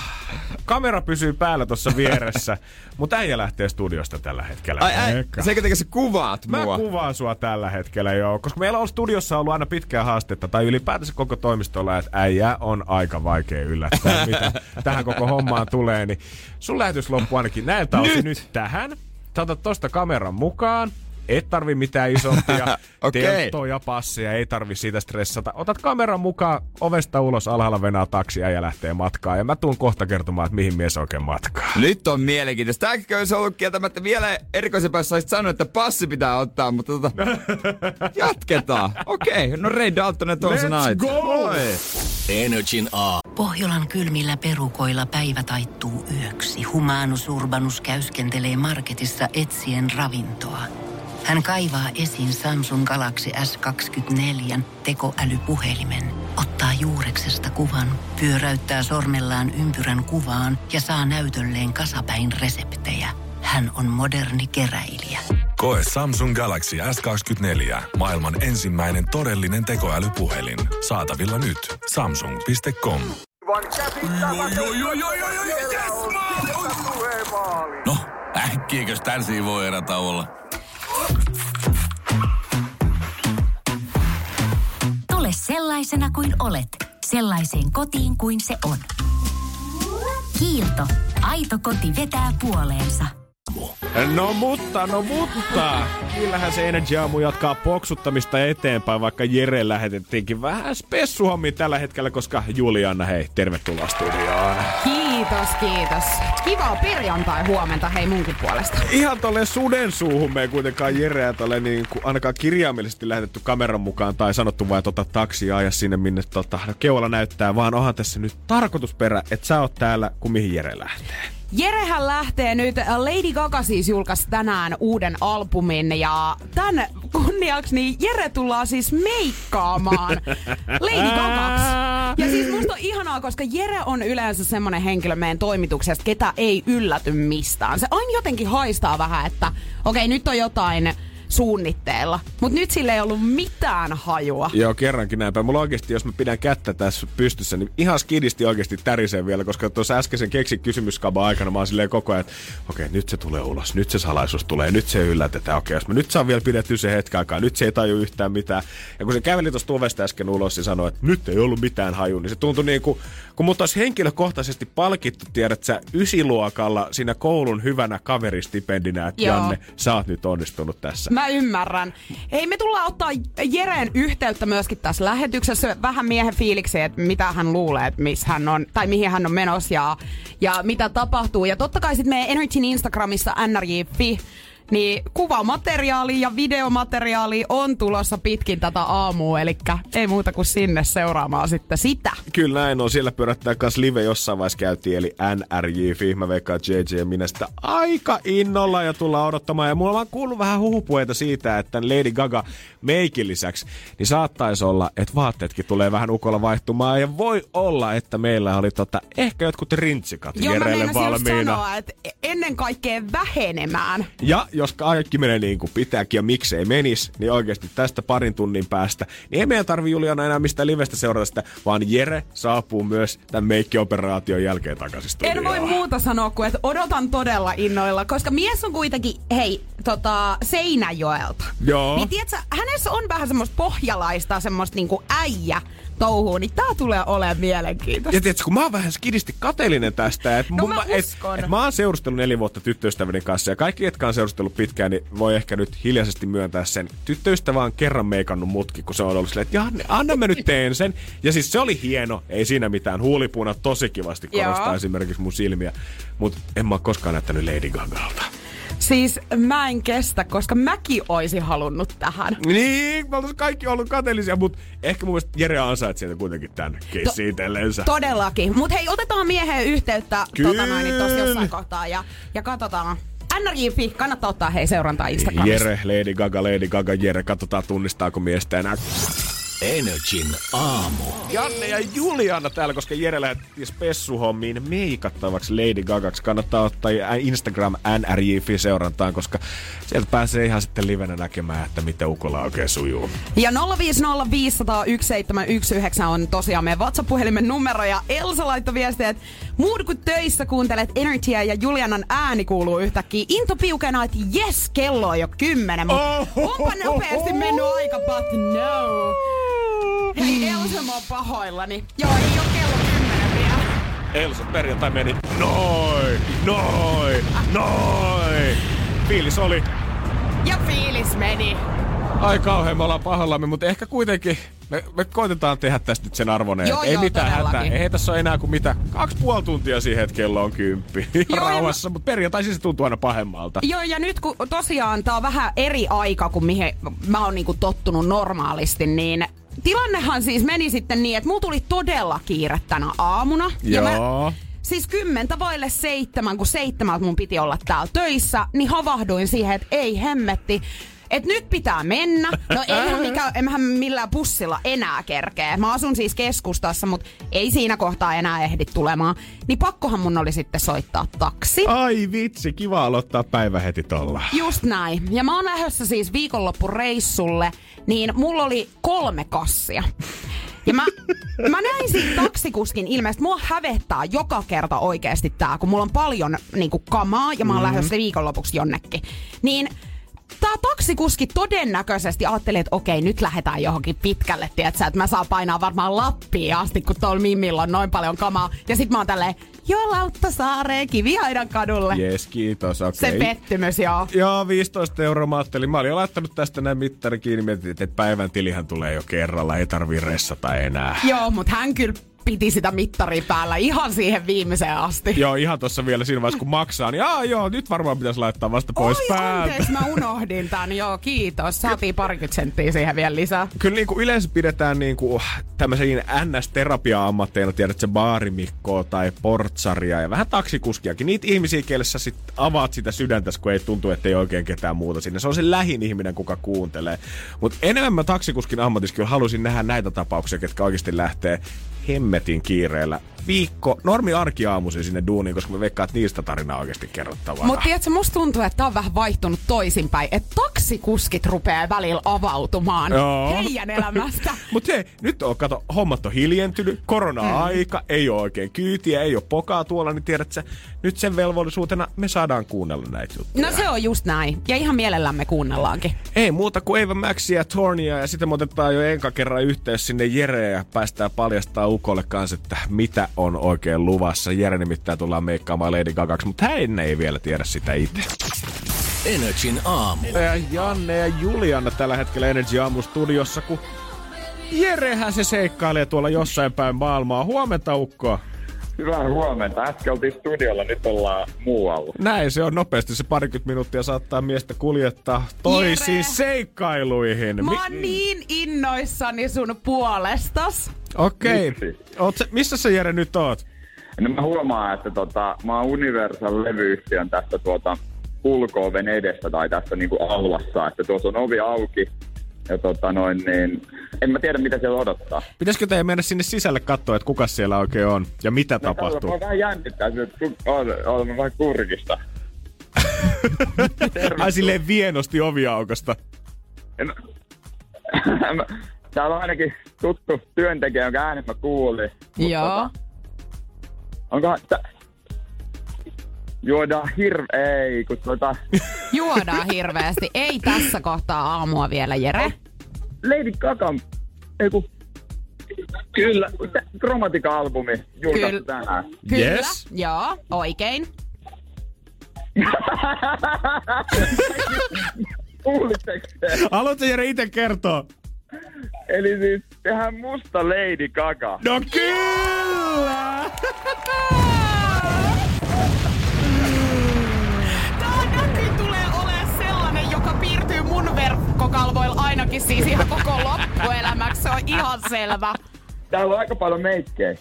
Kamera pysyy päällä tuossa vieressä, mutta äijä lähtee studiosta tällä hetkellä. Ai, sekä tekee sä kuvaat mua? Mä kuvaan sua tällä hetkellä, joo. Koska meillä on studiossa ollut aina pitkää haastetta, tai ylipäätänsä koko toimistolla, että äijä on aika vaikea yllättää, mitä tähän koko hommaan tulee. Niin sun lähetys loppuu ainakin näiltä osin nyt tähän. Sä otat tosta kameran mukaan. Et tarvi mitään isompia telttoja, passeja, ei tarvi siitä stressata. Otat kameran mukaan, ovesta ulos, alhaalla venää taksia ja lähtee matkaan. Ja mä tuun kohta kertomaan, että mihin mies oikein matkaa. Nyt on mielenkiintoista. Tääkin olisi ollut kieltämättä vielä erikoisempää, saisit sanoa, että passi pitää ottaa, mutta jatketaan. Okei. No Ray Daltonen tuossa näitä. Let's go! Energin A. Pohjolan kylmillä perukoilla päivä taittuu yöksi. Humanus Urbanus käyskentelee marketissa etsien ravintoa. Hän kaivaa esiin Samsung Galaxy S24 tekoälypuhelimen, ottaa juureksesta kuvan, pyöräyttää sormellaan ympyrän kuvaan ja saa näytölleen kasapäin reseptejä. Hän on moderni keräilijä. Koe Samsung Galaxy S24, maailman ensimmäinen todellinen tekoälypuhelin. Saatavilla nyt. Samsung.com. No, äkkiäkös tän voi erata olla? Tule sellaisena kuin olet, sellaiseen kotiin kuin se on. Kiilto. Aito koti vetää puoleensa. No mutta. Kyllähän se Energy-aamu jatkaa poksuttamista eteenpäin, vaikka Jere lähetettiinkin vähän spessuhommia tällä hetkellä, koska Julianna, hei, tervetuloa studioon. Kiitos. Kivaa perjantai huomenta, hei munkin puolesta. Ihan tolleen suden suuhun me ei kuitenkaan Jereä tolleen niin kuin ainakaan kirjaimellisesti lähetetty kameran mukaan tai sanottu vaan, että ota taksia aja sinne minne keula näyttää, vaan onhan tässä nyt tarkoitusperä, että sä oot täällä, kun mihin Jere lähtee. Jerehän lähtee nyt. Lady Gaga siis julkaisi tänään uuden albumin ja tän kunniaksi niin Jere tullaan siis meikkaamaan Lady Gagaksi. Ja siis musta on ihanaa, koska Jere on yleensä semmonen henkilö meidän toimituksesta, ketä ei ylläty mistään. Se aina jotenkin haistaa vähän, että okei, nyt on jotain suunnitteilla. Mut nyt sillä ei ollut mitään hajua. Joo, kerrankin näinpä. Mulla oikeesti, jos mä pidän kättä tässä pystyssä, niin ihan skidisti oikeesti tärisee vielä, koska tuossa äskeisen keksi kysymyskaban aikana mä oon silleen koko ajan, että okei, nyt se tulee ulos, nyt se salaisuus tulee, nyt se yllätetään. Okei, jos mä nyt saan vielä pidettyä sen hetken aikaa, nyt se ei taju yhtään mitään. Ja kun se käveli tuosta ovesta äsken ulos ja sanoi, että nyt ei ollut mitään hajua, niin se tuntui niin kuin, kun mut olisi henkilökohtaisesti palkittu, tiedät sä, 9-luokalla siinä koulun hyvänä kaveristipendinä, että Janne, sä oot nyt onnistunut tässä. Mä ymmärrän. Hei, me tullaan ottaa Jereen yhteyttä myöskin tässä lähetyksessä. Vähän miehen fiilikseen, että mitä hän luulee, että missä hän on, tai mihin hän on menossa ja mitä tapahtuu. Ja totta kai sitten meidän Energyn Instagramissa nrj.fi, niin kuvamateriaalia ja videomateriaalia on tulossa pitkin tätä aamua, eli ei muuta kuin sinne seuraamaan sitten sitä. Kyllä näin on, siellä pyörättää kans live jossain vaiheessa käytiin, eli NRJ.fi, mä veikkaan JJ ja minä sitä aika innolla ja tullaan odottamaan. Ja mulla on kuullut vähän huhupuheita siitä, että Lady Gaga meikin lisäksi, niin saattaisi olla, että vaatteetkin tulee vähän ukolla vaihtumaan ja voi olla, että meillä oli ehkä jotkut rintsikat Jerelle valmiina. Joo, mä meinasin sanoa, että ennen kaikkea vähenemään. Ja jos kaikki menee niin kuin pitääkin ja miksei menisi, niin oikeasti tästä parin tunnin päästä, niin ei meidän tarvi Juliana enää mistään livestä seurata sitä, vaan Jere saapuu myös tämän meikkioperaation jälkeen takaisin studioon. En voi muuta sanoa kuin, että odotan todella innoilla, koska mies on kuitenkin, hei, Seinäjoelta. Joo. Niin tiedätkö, hänessä on vähän semmoista pohjalaista, semmoista niinku äijä touhuun, niin tää tulee olemaan mielenkiintoista. Ja tiedätkö, kun mä oon vähän skidisti kateellinen tästä, että no mä oon seurustellut 4 vuotta tyttöystäväni kanssa ja kaikki, jotka on seurustellut pitkään, niin voi ehkä nyt hiljaisesti myöntää sen. Tyttöystävä on kerran meikannut mutkin, kun se on ollut silleen, että Janne, anna mä nyt teen sen. Ja siis se oli hieno, ei siinä mitään, huulipuuna tosi kivasti korostaa esimerkiksi mun silmiä, mutta en mä oo koskaan näyttänyt Lady Gagalta. Siis mä en kestä, koska mäkin oisin halunnut tähän. Niin, me oltais kaikki ollut kateellisia, mutta ehkä mun mielestä Jere ansaitsee kuitenkin tän keissi itsellensä. Todellakin. Mut hei, otetaan mieheen yhteyttä tossa jossain kohtaa ja katsotaan. NRJ.fi, kannattaa ottaa hei seurantaa Instagramissa. Jere, Lady Gaga, Jere. Katsotaan tunnistaako miestä enää. Energin aamu. Janne ja Julianna täällä, koska Jere lähetti spessuhommiin meikattavaksi Lady Gagaksi. Kannattaa ottaa Instagram nrj.fi-seurantaan, koska sieltä pääsee ihan sitten livenä näkemään, että miten ukola oikein sujuu. Ja 050501719 on tosiaan meidän WhatsApp-puhelimen numero. Ja Elsa laittoi viestiä, että muudkut töissä kuuntelet Energiaa ja Juliannan ääni kuuluu yhtäkkiä intopiukena, että jes, kello on jo 10. Mutta onpa nopeasti mennyt aika, but no. Hei Elsa, mä oon pahoillani. Joo, ei oo kello 10 vielä. Elsa, perjantai meni noin. Fiilis oli. Ja fiilis meni. Ai kauhean, me ollaan pahoillamme, mutta ehkä kuitenkin me koitetaan tehdä tästä nyt sen arvoneen. Ei mitään hätää. Ei tässä ole enää kuin mitä 2,5 tuntia siihen, että kello on 10. Rauhassa, mutta perjantaisin se tuntuu aina pahemmalta. Joo, ja nyt kun tosiaan tää on vähän eri aika kuin mihin mä oon niinku tottunut normaalisti, niin tilannehan siis meni sitten niin, että mulla tuli todella kiire tänä aamuna. Joo. Ja mä, siis 6:50, kun 7 mun piti olla täällä töissä, niin havahduin siihen, että ei hemmetti. Et nyt pitää mennä. No eihän millään bussilla enää kerkeä. Mä asun siis keskustassa, mut ei siinä kohtaa enää ehdi tulemaan. Niin pakkohan mun oli sitten soittaa taksi. Ai vitsi, kiva aloittaa päivä heti tolla. Just näin. Ja mä oon lähdössä siis viikonloppureissulle, niin mulla oli 3 kassia. Ja mä näin siitä taksikuskin ilmeisesti. Mua hävettää joka kerta oikeesti tää, kun mulla on paljon niinku kamaa ja mä oon lähdössä viikonlopuksi jonnekin. Niin tää taksikuski todennäköisesti ajatteli, että okei, nyt lähdetään johonkin pitkälle, tietsä, että mä saan painaa varmaan Lappiin asti, kun tuolla Mimillä on noin paljon kamaa. Ja sit mä oon tälleen, joo, Lauttasaareen, Kivihaidan kadulle. Jes, kiitos, okei. Okay. Se pettymys, joo. Joo, 15 € mä ajattelin. Mä olin laittanut tästä näin mittari kiinni, mietin, että päivän tilihän tulee jo kerralla, ei tarvii ressata enää. Joo, mut hän kyllä piti sitä mittaria päällä ihan siihen viimeiseen asti. Joo, ihan tossa vielä siinä vaiheessa, kun maksaa, niin joo, nyt varmaan pitäisi laittaa vasta pois päältä. Oi, anteeksi, mä unohdin tän. Joo, kiitos. Saatiin parikymmentä senttiä siihen vielä lisää. Kyllä niin kuin yleensä pidetään niin kuin tämmöisiin NS-terapia-ammatteina, tiedätkö, baarimikkoa tai portsaria ja vähän taksikuskiakin. Niitä ihmisiä, kelle sä sit avaat sitä sydäntäs, kun ei tuntu, ettei oikein ketään muuta sinne. Se on se lähin ihminen, kuka kuuntelee. Mutta enemmän mä taksikuskin ammatissa kyllä halusin nähdä näitä tapauksia, ketkä oikeasti lähtee hemmetin kiireellä normi arkiaamuisin sinne duuniin, koska me veikkaat niistä tarinaa oikeasti kerrottavaa. Mutta tiedätkö, musta tuntuu, että tää on vähän vaihtunut toisinpäin, että taksikuskit rupeaa välillä avautumaan heidän elämästä. Mutta hei, nyt on, kato, hommat on hiljentynyt, korona-aika, ei ole oikein kyytiä, ei ole pokaa tuolla, niin tiedät sä, nyt sen velvollisuutena me saadaan kuunnella näitä juttuja. No se on just näin, ja ihan mielellämme kuunnellaankin. Ei muuta kuin Eva Maxia ja Tornia, ja sitten me otetaan jo enkä kerran yhteys sinne Jereen, ja päästään paljastaa ukolle kanssa, että mitä on oikein luvassa. Jere nimittäin tullaan meikkaamaan Lady Gagaksi, mutta hän ei vielä tiedä sitä itse. Energin aamu. Ja Janne ja Julianna tällä hetkellä Energy Aamu studiossa, kun Jerehän se seikkailee tuolla jossain päin maailmaa. Huomenta, ukkoa. Hyvää huomenta. Äsken oltiin studiolla, nyt ollaan muualla. Näin se on nopeasti. Se 20 minuuttia saattaa miestä kuljettaa toisiin Jere seikkailuihin. Mä oon niin innoissani sun puolestas. Okei. Okay. Missä sä, Jere, nyt oot? No mä huomaan, että mä oon Universal levyyhtiön tästä ulko-oven edestä tai tässä niinku aulassa. Että tuossa on ovi auki. Ja niin en mä tiedä, mitä siellä odottaa. Pitäisikö teidän mennä sinne sisälle katsoa, että kuka siellä oikein on ja mitä tapahtuu? Mä vähän jännittää, että olemme vähän kurkista. Ai silleen vienosti oviaukosta. Täällä on ainakin tuttu työntekijä, jonka äänen mä kuulin. Joo. Onkohan... Juodaan hirveästi. Ei tässä kohtaa aamua vielä, Jere. Lady Gaga. Eiku. Kyllä. Chromatica-albumi julkaistu tänään. Kyllä. Yes. Joo, oikein. Haluatko, Jere, itse kertoa? Eli siis tehdään musta Lady Gaga. No kyllä! Kalvoilla ainakin siis ihan koko loppuelämäksi, se on ihan selvä. Täällä on aika paljon meikkejä.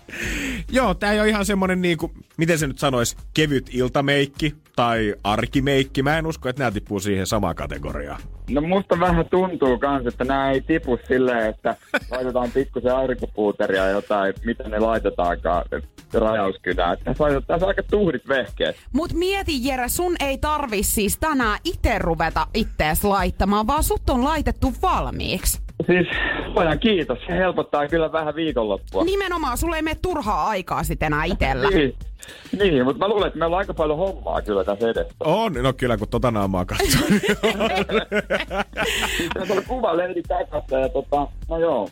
Joo, tää ei ole ihan semmonen niinku, miten se nyt sanois, kevyt iltameikki tai arkimeikki. Mä en usko, että nää tippuu siihen samaan kategoriaan. No musta vähän tuntuu kans, että nää ei tipu silleen, että laitetaan pikkusen aurinkopuuteria jotain, mitä ne laitetaankaan rajauskynää. Tässä on aika tuhdit vehkeet. Mut mieti Jere, sun ei tarvi siis tänään ite ruveta ittees laittamaan, vaan sut on laitettu valmiiksi. Siis, paljon kiitos. Se helpottaa kyllä vähän viikonloppua. Nimenomaan, sulle ei mene turhaa aikaa sit enää itellä. Niin, mutta mä luulen, että meillä on aika paljon hommaa kyllä tässä edessä. On, no kyllä, kun tota naamaa katsoo. Tässä on kuva Lady Gagasta ja no joo.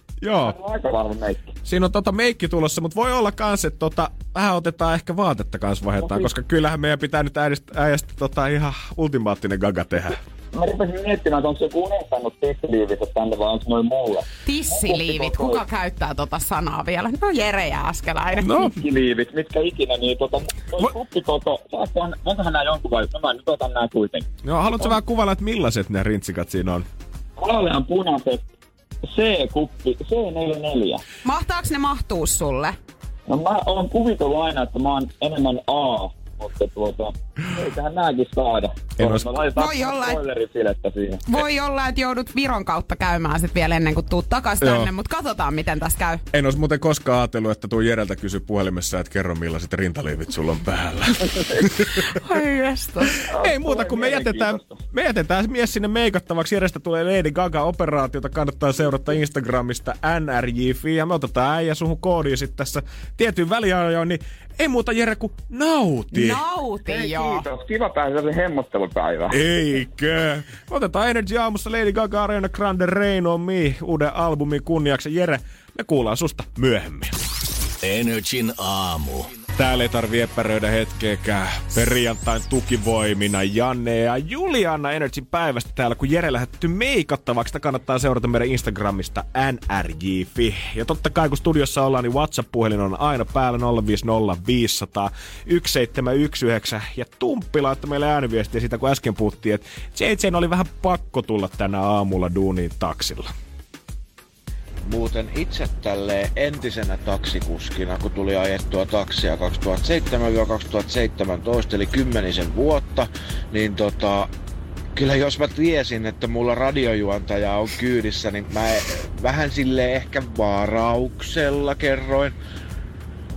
On aika varma meikki. Siinä on meikki tulossa, mutta voi olla kans, että vähän otetaan ehkä vaatetta kans vaihdetaan, koska kyllähän meidän pitää nyt äijästä ihan ultimaattinen Gaga tehdä. Mä rupesin miettimään, että onko joku unohtanut tissiliivit tänne, vai onko noin mulle? Tissiliivit? Kuka käyttää sanaa vielä? No Jere ja Askelainen. No. Tissiliivit, mitkä ikinä, niin kuppikoko. Onkohan nää jonkun vai? Mä nyt otan nää kuitenkin. Joo, haluatko vähän kuvailla, että millaiset ne rintsikat siinä on? Vaalean punaiset C-kuppi, C44. Mahtaaks ne mahtuu sulle? No mä oon kuvitellut aina, että mä oon enemmän A. Mutta eiköhän nääkin saada. Voi olla, että joudut Viron kautta käymään sit vielä ennen kuin tuut takas tänne, mutta katsotaan miten tässä käy. En olisi muuten koskaan ajatellut, että tuu Jereltä kysy puhelimessa, että kerro millaiset rintaliivit sulla on päällä. Ei muuta kuin me jätetään mies sinne meikattavaksi. Jerestä tulee Lady Gaga-operaatiota, kannattaa seurata Instagramista nrj.fi ja me otetaan äijä suhun koodiin sit tässä tietyn väliajoin, niin ei muuta Jere kuin nauti joo. Kiitos, kiva pääsee hemmottelupäivään. Eikö? Otetaan Energy aamussa Lady Gaga Arena Grande Rain on Me uuden albumin kunniaksi. Jere, me kuullaan susta myöhemmin. Energyn aamu. Täällä ei tarvii epäröidä hetkeäkään. Perjantain tukivoimina Janne ja Julianna Energyn päivästä täällä, kun Jere lähdetty meikattavaksi. Sitä kannattaa seurata meidän Instagramista nrj.fi. Ja totta kai, kun studiossa ollaan, niin WhatsApp-puhelin on aina päällä 050501719. Ja Tumppi laittoi meille ääniviestiä siitä, kun äsken puhuttiin, että JJ:n oli vähän pakko tulla tänä aamulla duuniin taksilla. Muuten itse tälleen entisenä taksikuskina, kun tuli ajettua taksia 2007-2017, eli 10 vuotta, niin kyllä jos mä tiesin, että mulla radiojuontaja on kyydissä, niin mä vähän silleen ehkä varauksella kerroin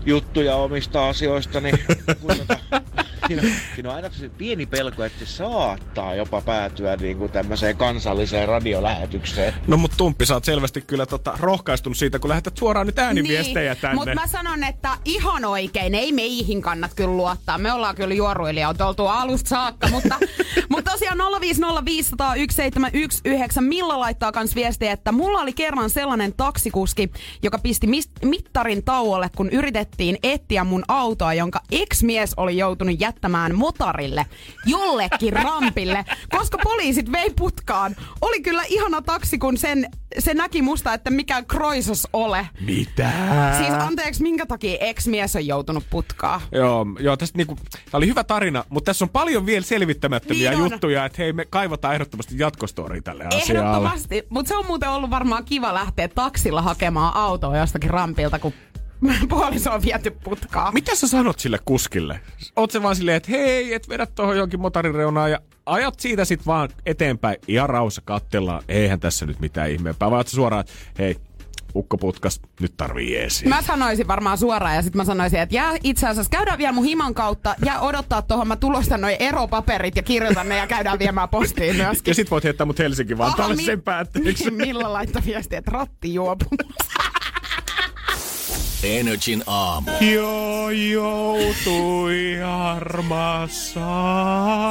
juttuja omista asioistani. Siinä on aina se pieni pelko, että se saattaa jopa päätyä niinku tämmöiseen kansalliseen radiolähetykseen. No mut Tumppi, sä oot selvästi kyllä rohkaistunut siitä, kun lähetät suoraan nyt ääniviestejä tänne. Mut mä sanon, että ihan oikein, ei meihin kannat kyllä luottaa. Me ollaan kyllä juoruilijoita oltu alusta saakka, mutta tosiaan 050501719, Milla laittaa kans viestiä, että mulla oli kerran sellainen taksikuski, joka pisti mittarin tauolle, kun yritettiin etsiä mun autoa, jonka ex-mies oli joutunut jättämään motorille jollekin rampille, koska poliisit vei putkaan. Oli kyllä ihana taksi, kun se näki musta, että mikään kroisos ole. Mitä? Siis anteeksi, minkä takia ex-mies on joutunut putkaan? Joo, tästä niinku, tää oli hyvä tarina, mutta tässä on paljon vielä selvittämättömiä juttuja, että hei, me kaivataan ehdottomasti jatkostori tälle asialle. Ehdottomasti, mutta se on muuten ollut varmaan kiva lähteä taksilla hakemaan autoa jostakin rampilta, kun puoliso on viety putkaa. Mitä sä sanot sille kuskille? Oot se vaan silleen, että hei, et vedä tohon jonkin motarin reunaan ja ajat siitä sit vaan eteenpäin. Ihan rauhassa katsellaan. Eihän tässä nyt mitään ihmeempää. Vai oot sä suoraan, hei, ukko putkas, nyt tarvii jeesiä. Mä sanoisin varmaan suoraan ja sit mä sanoisin, että jää itse asiassa, käydään vielä mun himan kautta ja odottaa tohon. Mä tulostan noi eropaperit ja kirjoitan ne ja käydään viemään postiin myöskin. Ja sit voit heittää mut Helsinki Vantaalle sen päätteeksi. Milla laittaa viestiä, että rattijuopumus. Energin aamu. Jo joutui harmas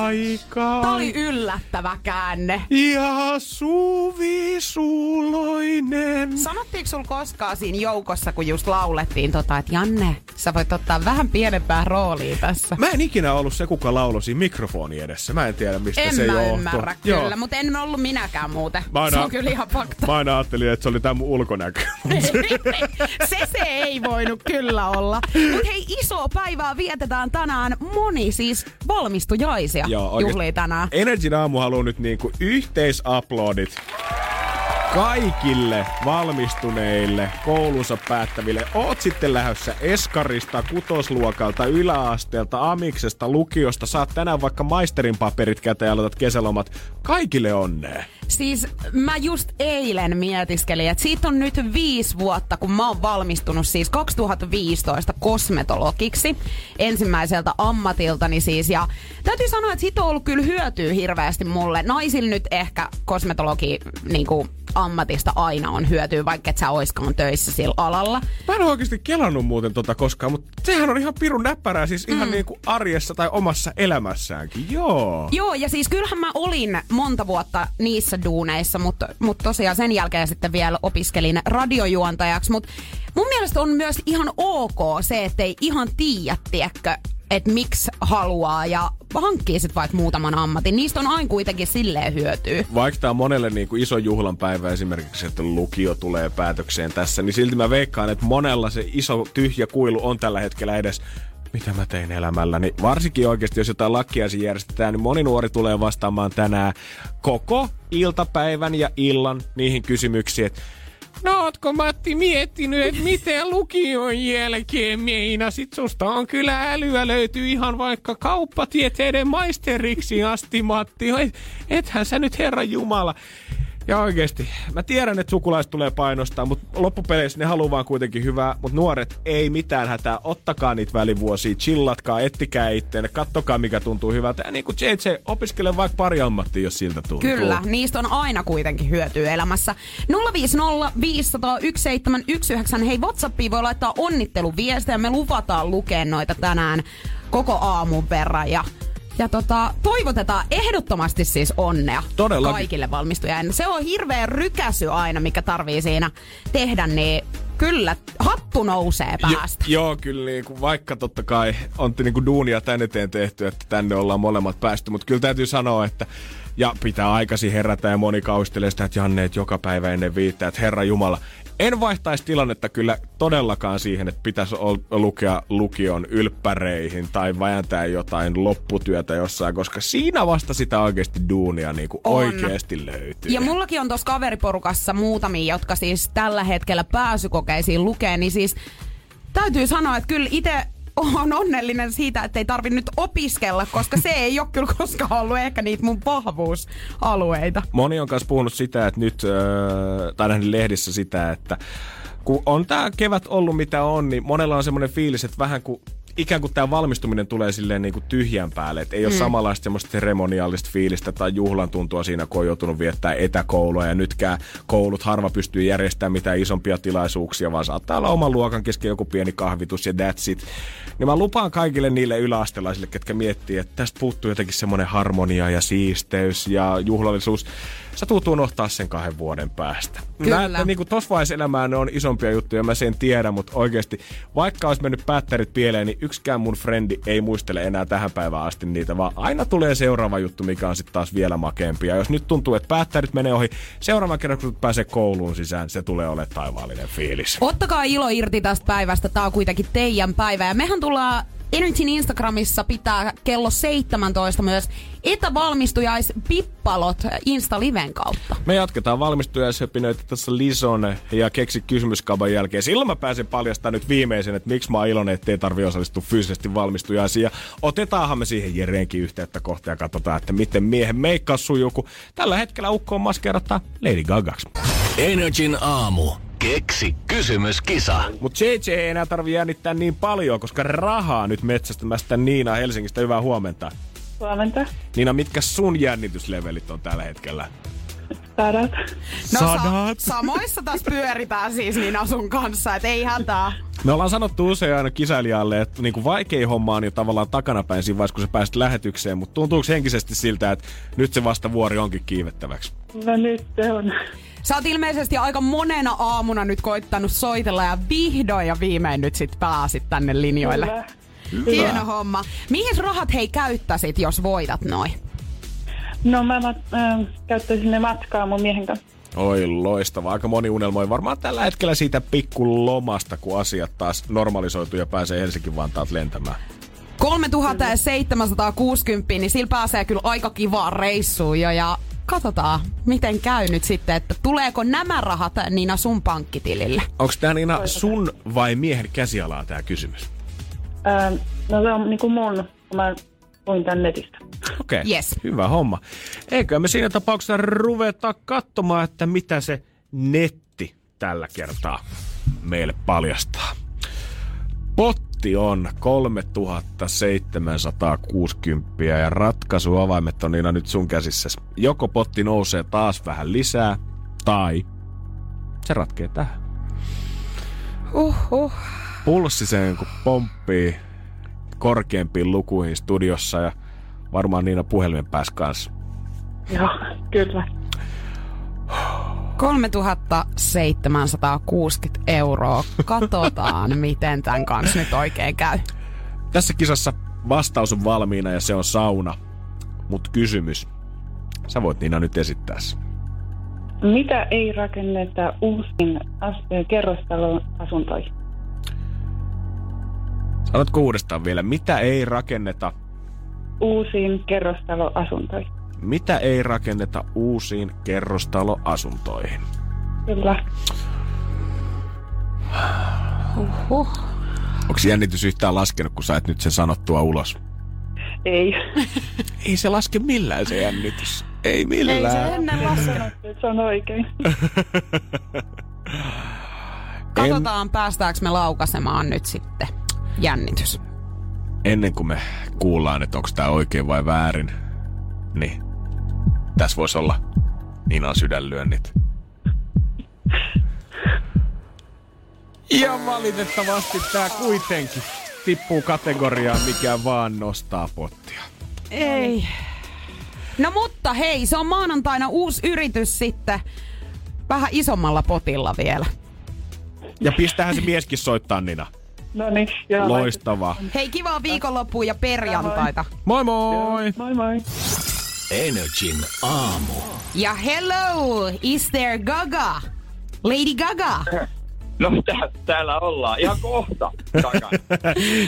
aika. Tämä oli yllättävä käänne. Ja suvisuloinen. Sanottiinko sul koskaan siinä joukossa, kun just laulettiin, että Janne, sä voit ottaa vähän pienempää roolia tässä? Mä en ikinä ollut se, kuka lauloi mikrofoni edessä. Mä en tiedä, mistä se johtui. En mä ymmärrä kyllä, mutta en ollut minäkään muuten. Se on kyllä ihan fakta. Mä aina ajattelin, että se oli tää mun ulkonäkö. se ei voinut kyllä olla. Mut hei, isoa päivää vietetään tänään. Moni siis valmistujaisia juhlii tänään. Energin aamu haluaa nyt niinku yhteisaplodit. kaikille valmistuneille, koulunsa päättäville. Oot sitten lähdössä eskarista, kutosluokalta, yläasteelta, amiksesta, lukiosta. Saat tänään vaikka maisterin paperit käteen ja aloitat kesälomat. Kaikille onnea. Siis mä just eilen mietiskelin, että siitä on nyt 5 vuotta, kun mä oon valmistunut siis 2015 kosmetologiksi ensimmäiseltä ammatiltani siis. Ja täytyy sanoa, että siitä on ollut kyllä hyötyä hirveästi mulle. Naisille nyt ehkä kosmetologi niinku ammatista aina on hyötyä, vaikka et sä oiskaan töissä sillä alalla. Mä en oikeasti kelannut muuten tota koskaan, mutta sehän on ihan pirun näppärää, siis ihan niinku arjessa tai omassa elämässäänkin. Joo. Joo, ja siis kyllähän mä olin monta vuotta niissä duuneissa, mut tosiaan sen jälkeen sitten vielä opiskelin radiojuontajaksi, mut mun mielestä on myös ihan ok se, ettei ihan tiedä, tiedäkö, että miksi haluaa ja hankkii sit vaikka muutaman ammatin. Niistä on aina kuitenkin silleen hyötyä. Vaikka tää on monelle niinku iso juhlanpäivä esimerkiksi, että lukio tulee päätökseen tässä, niin silti mä veikkaan, että monella se iso tyhjä kuilu on tällä hetkellä edes mitä mä tein elämälläni. Varsinkin oikeasti, jos jotain lakkiaisia järjestetään, niin moni nuori tulee vastaamaan tänään koko iltapäivän ja illan niihin kysymyksiin, että no, ootko Matti miettinyt, että miten lukion jälkeen meinasit? Susta on kyllä älyä, löytyy ihan vaikka kauppatieteiden maisteriksi asti, Matti. Ethän sä nyt, herra jumala. Ja oikeesti, mä tiedän, että sukulaiset tulee painostaa, mutta loppupeleissä ne haluaa vaan kuitenkin hyvää. Mutta nuoret, ei mitään hätää, ottakaa niitä välivuosia, chillatkaa, ettikää itteenne, kattokaa mikä tuntuu hyvältä. Ja niin kuin JJ, opiskele vaikka pari ammattia, jos siltä tuntuu. Kyllä, niistä on aina kuitenkin hyötyä elämässä. 050 500 1719, hei WhatsAppiin voi laittaa onnitteluviestejä, me luvataan lukea noita tänään koko aamun verran ja toivotetaan ehdottomasti siis onnea todellakin kaikille valmistujille. Se on hirveä rykäsy aina, mikä tarvii siinä tehdä, niin kyllä hattu nousee päästä. Joo, kyllä niin, vaikka totta kai on niin duunia tän eteen tehty, että tänne ollaan molemmat päästy, mutta kyllä täytyy sanoa, että ja pitää aikaisin herätä ja moni kaustelee sitä, että Janne, et joka päivä ennen 5, että herra jumala. En vaihtaisi tilannetta kyllä todellakaan siihen, että pitäisi lukea lukion ylppäreihin tai vääntää jotain lopputyötä jossain, koska siinä vasta sitä oikeasti duunia niin kuin oikeasti löytyy. Ja mullakin on tuossa kaveriporukassa muutamia, jotka siis tällä hetkellä pääsykokeisiin lukee, niin siis täytyy sanoa, että kyllä itse on onnellinen siitä, ettei tarvi nyt opiskella, koska se ei ole kyllä koskaan ollut ehkä niitä mun vahvuusalueita. Moni on kanssa puhunut sitä, että nyt, tai nähnyt lehdissä sitä, että kun on tää kevät ollut mitä on, niin monella on semmoinen fiilis, että vähän kuin ikään kuin tämä valmistuminen tulee silleen niin kuin tyhjän päälle, että ei ole samanlaista semmoista seremoniaalista fiilistä tai juhlan tuntua siinä, kun on joutunut viettää etäkoulua ja nytkään koulut harva pystyy järjestämään mitään isompia tilaisuuksia, vaan saattaa olla oman luokan kesken joku pieni kahvitus ja that's it. Niin mä lupaan kaikille niille yläastelaisille, ketkä miettii, että tästä puuttuu jotenkin semmoinen harmonia ja siisteys ja juhlallisuus. Sä tuut unohtaa sen 2 vuoden päästä. Kyllä. Niin kuin tossa vaiheessa elämää ne on isompia juttuja, mä sen tiedän, mutta oikeasti vaikka olisi mennyt päättärit pieleen, niin yksikään mun frendi ei muistele enää tähän päivään asti niitä, vaan aina tulee seuraava juttu, mikä on sitten taas vielä makeampi. Ja jos nyt tuntuu, että päättärit menee ohi, seuraavan kerran kun pääsee kouluun sisään, se tulee olemaan taivaallinen fiilis. Ottakaa ilo irti tästä päivästä, tää on kuitenkin teidän päivä ja mehän tullaan Energyn Instagramissa pitää kello 17 myös etävalmistujaisbippalot Insta-liven kautta. Me jatketaan valmistujaishöpinöitä tässä Lison ja keksi kysymyskaupan jälkeen. Silloin mä pääsen paljastamaan nyt viimeisen, että miksi mä oon iloinen, ettei tarvitse osallistua fyysisesti valmistujaisiin. Ja otetaanhan me siihen Jereenkin yhteyttä kohta ja katsotaan, että miten miehen meikkaus sujuu, kun tällä hetkellä ukko on maskeerataan Lady Gagaksi. Energyn aamu. Keksi kysymyskisa. Mut JJ ei enää tarvii jännittää niin paljon, koska rahaa nyt metsästämästä Niina Helsingistä. Hyvää huomenta. Huomenta. Niina, mitkä sun jännityslevelit on tällä hetkellä? Sadat. No, sadat? Samoissa taas pyöritään siis Niina sun kanssa, et ei hätää. Me ollaan sanottu usein aina kisailijalle, että niinku vaikein homma on jo tavallaan takanapäin siinä vaiheessa, kun sä pääset lähetykseen, mutta tuntuuko henkisesti siltä, että nyt se vasta vuori onkin kiivettäväksi? No nyt se on. Sä oot ilmeisesti aika monena aamuna nyt koittanut soitella ja vihdoin ja viimein nyt sit pääsit tänne linjoille. Hyvä. Hieno hyvä homma. Mihin rahat hei käyttäisit, jos voitat noin? No mä käyttäisin ne matkaa mun miehen kanssa. Oi loistavaa. Aika moni unelmoi varmaan tällä hetkellä siitä pikkulomasta, kun asiat taas normalisoituu ja pääsee Helsinki-Vantaat lentämään. 3760, niin sillä pääsee kyllä aika kivaan reissuun jo ja katsotaan, miten käy nyt sitten, että tuleeko nämä rahat Niina sun pankkitilille. Onko tämä Niina sun vai miehen käsialaa tämä kysymys? No se on niinku mun. Mä luin tän netistä. Okei, okay. Yes. Hyvä homma. Eikö me siinä tapauksessa ruveta katsomaan, että mitä se netti tällä kertaa meille paljastaa. Potti on 3760 ja ratkaisuavaimet on Niina nyt sun käsissäsi. Joko potti nousee taas vähän lisää tai se ratkee tähän. Uhuh. Pulssi sen kun pomppii korkeampiin lukuihin studiossa ja varmaan Niina puhelimen päässä kanssa. Joo, kyllä. 3 760 €. Katsotaan, miten tämän kanssa nyt oikein käy. Tässä kisassa vastaus on valmiina ja se on sauna. Mut kysymys. Sä voit Niina nyt esittää sen. Mitä ei rakenneta uusiin kerrostalon asuntoihin? Sanotko uudestaan vielä? Mitä ei rakenneta? Uusiin kerrostaloasuntoihin. Mitä ei rakenneta uusiin kerrostaloasuntoihin? Kyllä. Huhhuh. Onko jännitys yhtään laskenut, kun sä et nyt sen sanottua ulos? Ei. Ei se laske millään se jännitys. Ei millään. Ei se ennen laskenut, että se on oikein. Katsotaan, päästäänkö me laukasemaan nyt sitten jännitys. Ennen kuin me kuullaan, että onko tää oikein vai väärin, niin tässä voisi olla Niinan sydänlyönnit. Ja valitettavasti tää kuitenkin tippuu kategoriaan, mikä vaan nostaa pottia. Ei. No mutta hei, se on maanantaina uusi yritys sitten vähän isommalla potilla vielä. Ja pistähän se mieskin soittaa, Nina. No niin, joo. Loistavaa. Hei, kivaa viikonloppua ja perjantaita. Moi moi! Joo, moi moi! Energin aamu. Ja hello, is there Gaga? Lady Gaga? No täällä ollaan. Ihan kohta.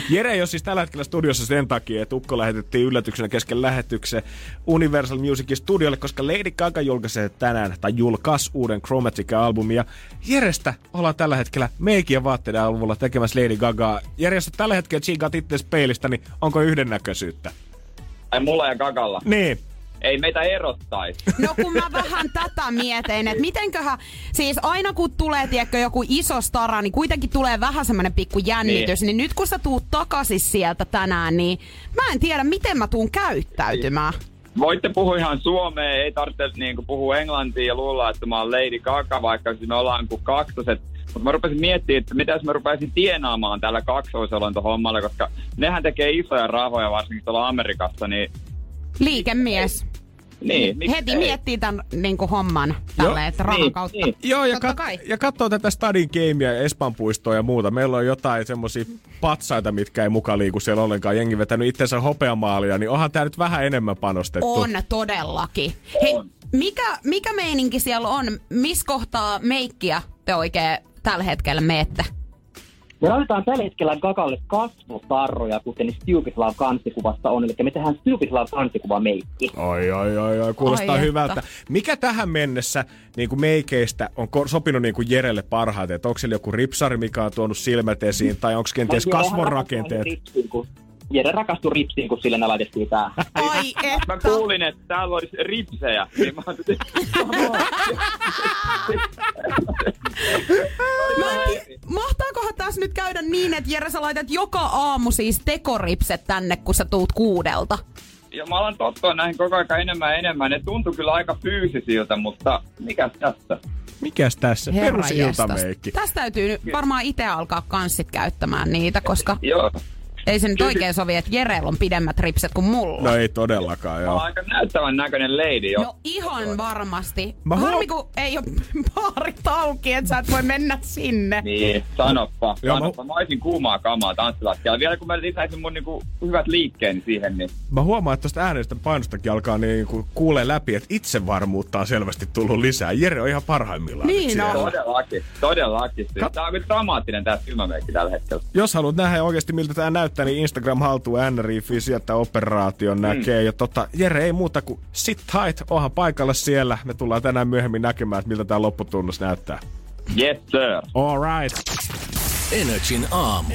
Jere ei ole siis tällä hetkellä studiossa sen takia, että ukko lähetettiin yllätyksenä kesken lähetyksen Universal Musicin studiolle, koska Lady Gaga julkaisee tänään tai julkaisi uuden Chromatica-albumin. Ja Jerestä ollaan tällä hetkellä meikien vaatteiden avulla tekemässä Lady Gagaa. Jere, jos tällä hetkellä chiikaat itseäsi peilistä, niin onko yhdennäköisyyttä? Ai mulla ja Gagalla? Niin. Ei meitä erottaisi. No kun mä vähän tätä mietin, että mitenköhän, siis aina kun tulee tiedätkö joku iso stara, niin kuitenkin tulee vähän semmoinen pikku jännitys, niin nyt kun sä tuut takaisin sieltä tänään, niin mä en tiedä miten mä tuun käyttäytymään. Voitte puhua ihan suomea, ei tarvitse niin puhua englantia ja luulla, että mä oon Lady Gaga, vaikka siis me ollaan kuin kaksoset. Mutta mä rupesin miettimään, että mitä jos mä rupesin tienaamaan tällä kaksoisolontohommalla, koska nehän tekee isoja rahoja varsinkin tuolla Amerikassa, niin liikemies. Niin, heti ei miettii tämän niin kuin homman tälle, että rahan niin, kautta. Niin. Joo, ja, ja katsoo tätä Stadin Gamea ja Espan puistoa ja muuta. Meillä on jotain semmosia patsaita, mitkä ei muka liiku siellä ollenkaan. Jengi vetänyt itsensä hopeamaalia, niin onhan tää nyt vähän enemmän panostettu. On todellakin. On. Hei, mikä meininki siellä on? Missä kohtaa meikkiä te oikein tällä hetkellä meette? Me laitetaan tällä hetkellä Gagalle kasvotarroja, kuten Stupid Love -kansikuvassa on. Eli me tehdään Stupid Love -kansikuvameikki. Oi, kuulostaa hyvältä. Että. Mikä tähän mennessä niin kuin meikeistä on sopinut niin kuin Jerelle parhaiten? Onko siellä joku ripsari, mikä on tuonut silmät esiin, tai onko kenties kasvorakenteet? Jere rakastui ripsiin, kun sille ne laitettiin tää. Ai että! Mä kuulin, että täällä olisi ripsejä. Niin mahtaakohan taas nyt käydä niin, että Jere, sä laitat joka aamu siis tekoripset tänne, kun sä tuut 6:00? Ja mä alan tottua näihin koko ajan enemmän. Ne tuntuu kyllä aika fyysisiltä, mutta mikäs tässä? Mikäs tässä? Perusiltameikki. Tästä täytyy varmaan itse alkaa kanssit käyttämään niitä, koska... Joo. Ei se nyt oikein sovi, että Jerellä on pidemmät ripset kuin mulla. No ei todellakaan, joo. Mä aika näyttävän näköinen lady, joo. No ihan varmasti. Harmi, kun ei ole baarit auki, että sä et voi mennä sinne. Niin, sanoppa. Mä olisin kuumaa kamaa tanssilattialla. Vielä kun mä lisäisin mun niinku hyvät liikkeeni siihen, niin... Mä huomaan, että tosta äänestä painostakin alkaa niinku kuulee läpi, että itsevarmuutta on selvästi tullut lisää. Jere on ihan parhaimmillaan. Niin on. Todellakin. Tää on kyllä dramaattinen tää silmämeikki tällä hetkellä. Jos haluat nähdä oikeesti miltä tää näyttää, käyttää, niin Instagram haltuu NRIFiä, sieltä operaation näkee. Ja Jere, ei muuta kuin sit tight, onhan paikalla siellä. Me tullaan tänään myöhemmin näkemään, että miltä tää lopputunnus näyttää. Yes, sir. All right. Energin aamu.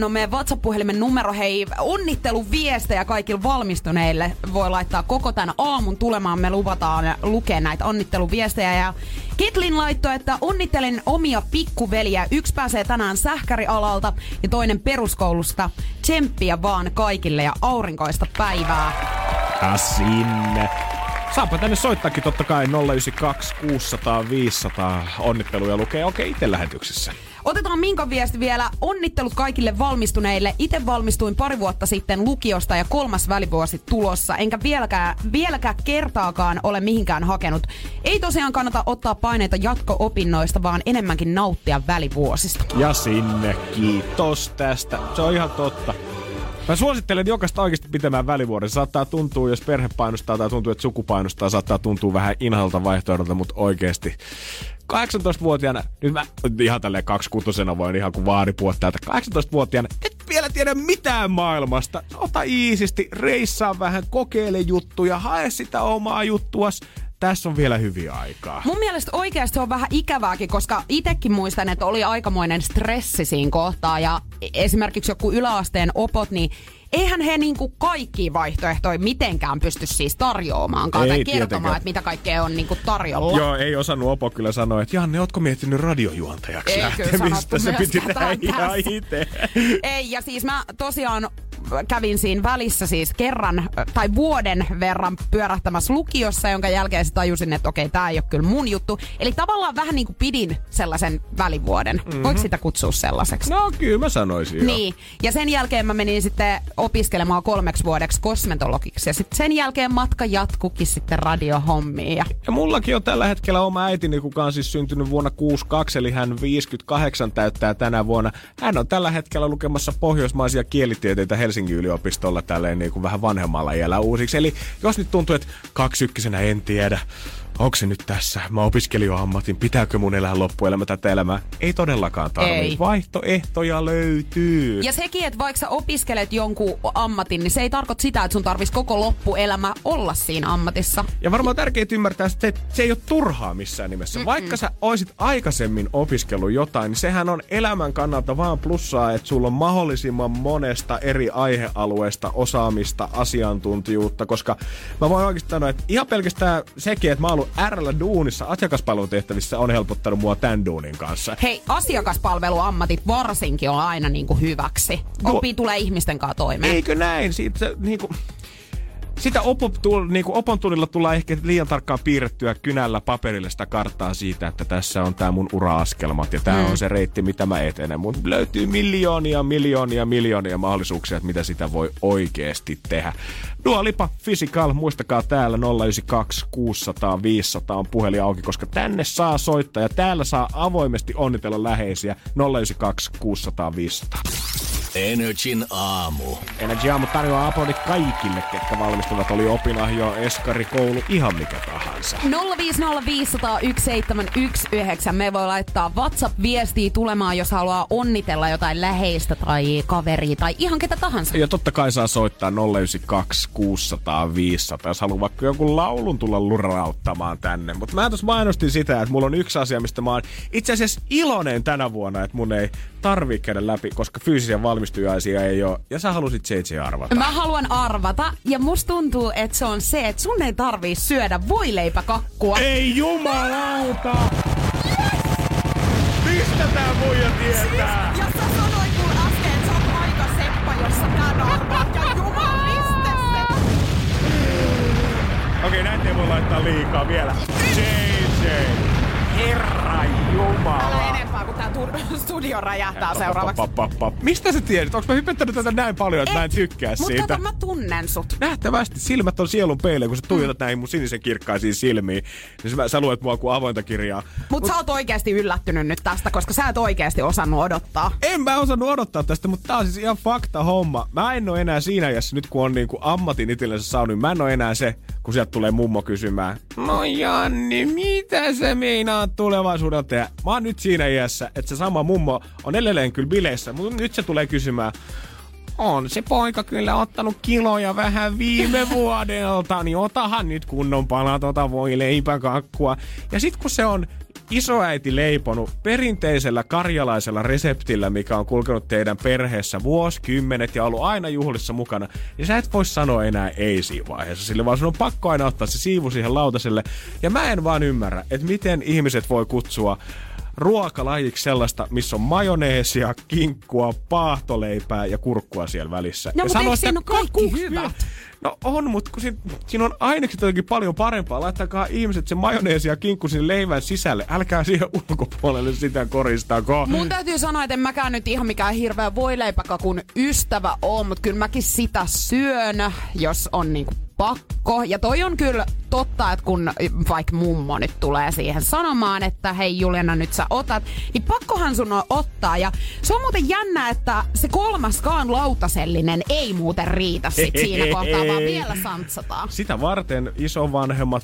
050501719 on meidän WhatsApp-puhelimen numero. Hei, onnitteluviestejä kaikille valmistuneille voi laittaa koko tämän aamun tulemaan. Me luvataan lukea näitä onnitteluviestejä. Ja Ketlin laittoi, että onnittelen omia pikkuveliä. Yksi pääsee tänään sähkärialalta ja toinen peruskoulusta. Tsemppiä vaan kaikille ja aurinkoista päivää. Sinne. Saapa tänne soittaakin totta kai 092 600 500, onnitteluja lukee oikein itse lähetyksessä. Otetaan Minkan viesti vielä. Onnittelut kaikille valmistuneille. Itse valmistuin pari vuotta sitten lukiosta ja 3. välivuosi tulossa. Enkä vieläkään kertaakaan ole mihinkään hakenut. Ei tosiaan kannata ottaa paineita jatko-opinnoista, vaan enemmänkin nauttia välivuosista. Ja sinne kiitos tästä. Se on ihan totta. Mä suosittelen jokaista oikeasti pitämään välivuoden. Saattaa tuntua, jos perhe painostaa tai tuntuu, että suku painostaa, saattaa tuntua vähän inhalta vaihtoehdolta, mutta oikeasti 18-vuotiaana, nyt mä ihan tälleen 26-vuotiaana voin ihan kuin vaari puottaa, että 18-vuotiaana et vielä tiedä mitään maailmasta. Ota iisisti, reissaa vähän, kokeile juttuja, hae sitä omaa juttuas. Tässä on vielä hyviä aikaa. Mun mielestä oikeasti se on vähän ikävääkin, koska itsekin muistan, että oli aikamoinen stressi siinä kohtaa. Ja esimerkiksi joku yläasteen opot, niin eihän he niinku kaikkia vaihtoehtoja mitenkään pysty siis tarjoamaankaan tai kertomaan, että mitä kaikkea on niinku tarjolla. Joo, ei osannut opo kyllä sanoa, että Janne, ootko miettinyt radiojuontajaksi? Ei lähtemistä? Se piti tehdä ihan itse. Ei, ja siis mä tosiaan kävin siinä välissä siis kerran tai vuoden verran pyörähtämässä lukiossa, jonka jälkeen tajusin, että okei, tää ei ole kyllä mun juttu. Eli tavallaan vähän niin kuin pidin sellaisen välivuoden. Voiko sitä kutsua sellaiseksi? No kyllä mä sanoisin jo. Niin. Ja sen jälkeen mä menin sitten opiskelemaan 3 vuodeksi kosmetologiksi. Ja sitten sen jälkeen matka jatkukin sitten radiohommiin. Ja mullakin on tällä hetkellä oma äitini, kuka on siis syntynyt vuonna 62, eli hän 58 täyttää tänä vuonna. Hän on tällä hetkellä lukemassa pohjoismaisia kielitieteitä Helsingin yliopistolla tälleen niin kuin vähän vanhemmalla iällä uusiksi. Eli jos nyt tuntuu, että 21-vuotiaana en tiedä, onko se nyt tässä? Mä opiskelin jo ammatin. Pitääkö mun elää loppuelämä tätä elämää? Ei todellakaan tarvitse. Vaihtoehtoja löytyy. Ja sekin, että vaikka sä opiskelet jonkun ammatin, niin se ei tarkoita sitä, että sun tarvitsisi koko loppuelämä olla siinä ammatissa. Ja varmaan tärkeää ymmärtää, että se ei ole turhaa missään nimessä. Vaikka sä oisit aikaisemmin opiskellut jotain, niin sehän on elämän kannalta vaan plussaa, että sulla on mahdollisimman monesta eri aihealueesta osaamista, asiantuntijuutta. Koska mä voin oikeasti sanoa, että ihan pelkästään sekin, että mä oon R:llä duunissa asiakaspalvelutehtävissä on helpottanut mua tän duunin kanssa. Hei, asiakaspalveluammatit varsinkin on aina niinku hyväksi. Oppii tulee ihmisten kanssa toimeen. Eikö näin? Siitä niinku sitä opon tunnilla tullaan ehkä liian tarkkaan piirrettyä kynällä paperille sitä karttaa siitä, että tässä on tää mun ura-askelmat ja tää on se reitti, mitä mä etenen. Mut löytyy miljoonia mahdollisuuksia, että mitä sitä voi oikeesti tehdä. Dua Lipa, Physical, muistakaa täällä 092 600 500 on puhelin auki, koska tänne saa soittaa ja täällä saa avoimesti onnitella läheisiä 092 600 500. Energin aamu. Energin aamu tarjoaa aplodit kaikille, ketkä valmistuvat. Oli opinahjo, eskari, koulu, ihan mikä tahansa. 050501719. Me voi laittaa WhatsApp-viestiä tulemaan, jos haluaa onnitella jotain läheistä tai kaveria tai ihan ketä tahansa. Ja totta kai saa soittaa 092 600 500, jos haluaa vaikka jonkun laulun tulla lurauttamaan tänne. Mutta mä tuossa mainostin sitä, että mulla on yksi asia, mistä mä oon itse asiassa iloinen tänä vuonna, että mun ei tarvii käydä läpi, koska fyysisiä valmistujaisia ei ole. Ja sä halusit se arvata. Mä haluan arvata, ja musta tuntuu, että se on se, että sun ei tarvii syödä voileipäkakkua. Ei jumalauta! Mistä tää muija tietää? Siis, ja sä sanoit mun äsken, että sä oot aika seppä, jos sä tän arvat, ja jumaliste se! Okei, näitä ei voi laittaa liikaa vielä. JJ! Herra jumala. Älä enempää, kun tää studio räjähtää seuraavaksi. Mistä sä tiedät? Onks mä hypettänyt tätä näin paljon, että mä en tykkää siitä? Mutta mä tunnen sut. Nähtävästi. Silmät on sielun peiliin, kun sä tuijotat näihin mun sinisen kirkkaisiin silmiin. Niin sä luet mua kuin avointa kirjaa. Mut sä oot oikeesti yllättynyt nyt tästä, koska sä et oikeesti osannut odottaa. En mä osannut odottaa tästä, mutta tää on siis ihan fakta homma. Mä en oo enää siinä iässä, nyt kun on niinku ammatin itsellensä saanut, mä en oo enää se, kun sieltä tulee mummo kysymään. No Janne, mitä sä meinaat tuleva? tulevaisuudelta ja mä oon nyt siinä iässä, että se sama mummo on edelleen kyllä bileissä, mutta nyt se tulee kysymään, on se poika kyllä ottanut kiloja vähän viime vuodelta, niin otahan nyt kunnon palat, ota voi leipäkakkua. Ja sit kun se on isoäiti leiponut perinteisellä karjalaisella reseptillä, mikä on kulkenut teidän perheessä vuosikymmenet ja ollut aina juhlissa mukana, niin sä et voi sanoa enää ei siinä vaiheessa. Sille vaan sun on pakko aina ottaa se siivu siihen lautaselle. Ja mä en vaan ymmärrä, että miten ihmiset voi kutsua ruokalajiksi sellaista, missä on majoneesia, kinkkua, paahtoleipää ja kurkkua siellä välissä. No, ja mutta eikö siinä kaikki hyvät? No on, mutta siinä on ainekset jotenkin paljon parempaa. Laittakaa ihmiset sen majoneesi ja kinkku sinne leivän sisälle. Älkää siihen ulkopuolelle sitä koristako. Mun täytyy sanoa, että en mäkään nyt ihan mikään hirveä voileipäkakun ystävä ole, mutta kyllä mäkin sitä syön, jos on niinku pakko. Ja toi on kyllä totta, että kun vaikka mummo nyt tulee siihen sanomaan, että hei Juliana, nyt sä otat, niin pakkohan sun on ottaa. Ja se on muuten jännä, että se kolmaskaan lautasellinen ei muuten riitä sit siinä kohtaa, vaan vielä santsataan. Sitä varten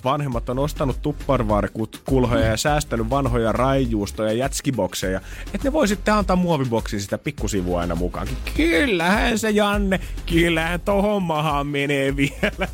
vanhemmat on ostanut tupparvaarikulhoja ja säästänyt vanhoja raijuustoja ja jätskibokseja, että ne voi sitten antaa muoviboksiin sitä pikkusivua aina mukaan. Kyllähän se, Janne, kyllähän tohon mahaan menee vielä.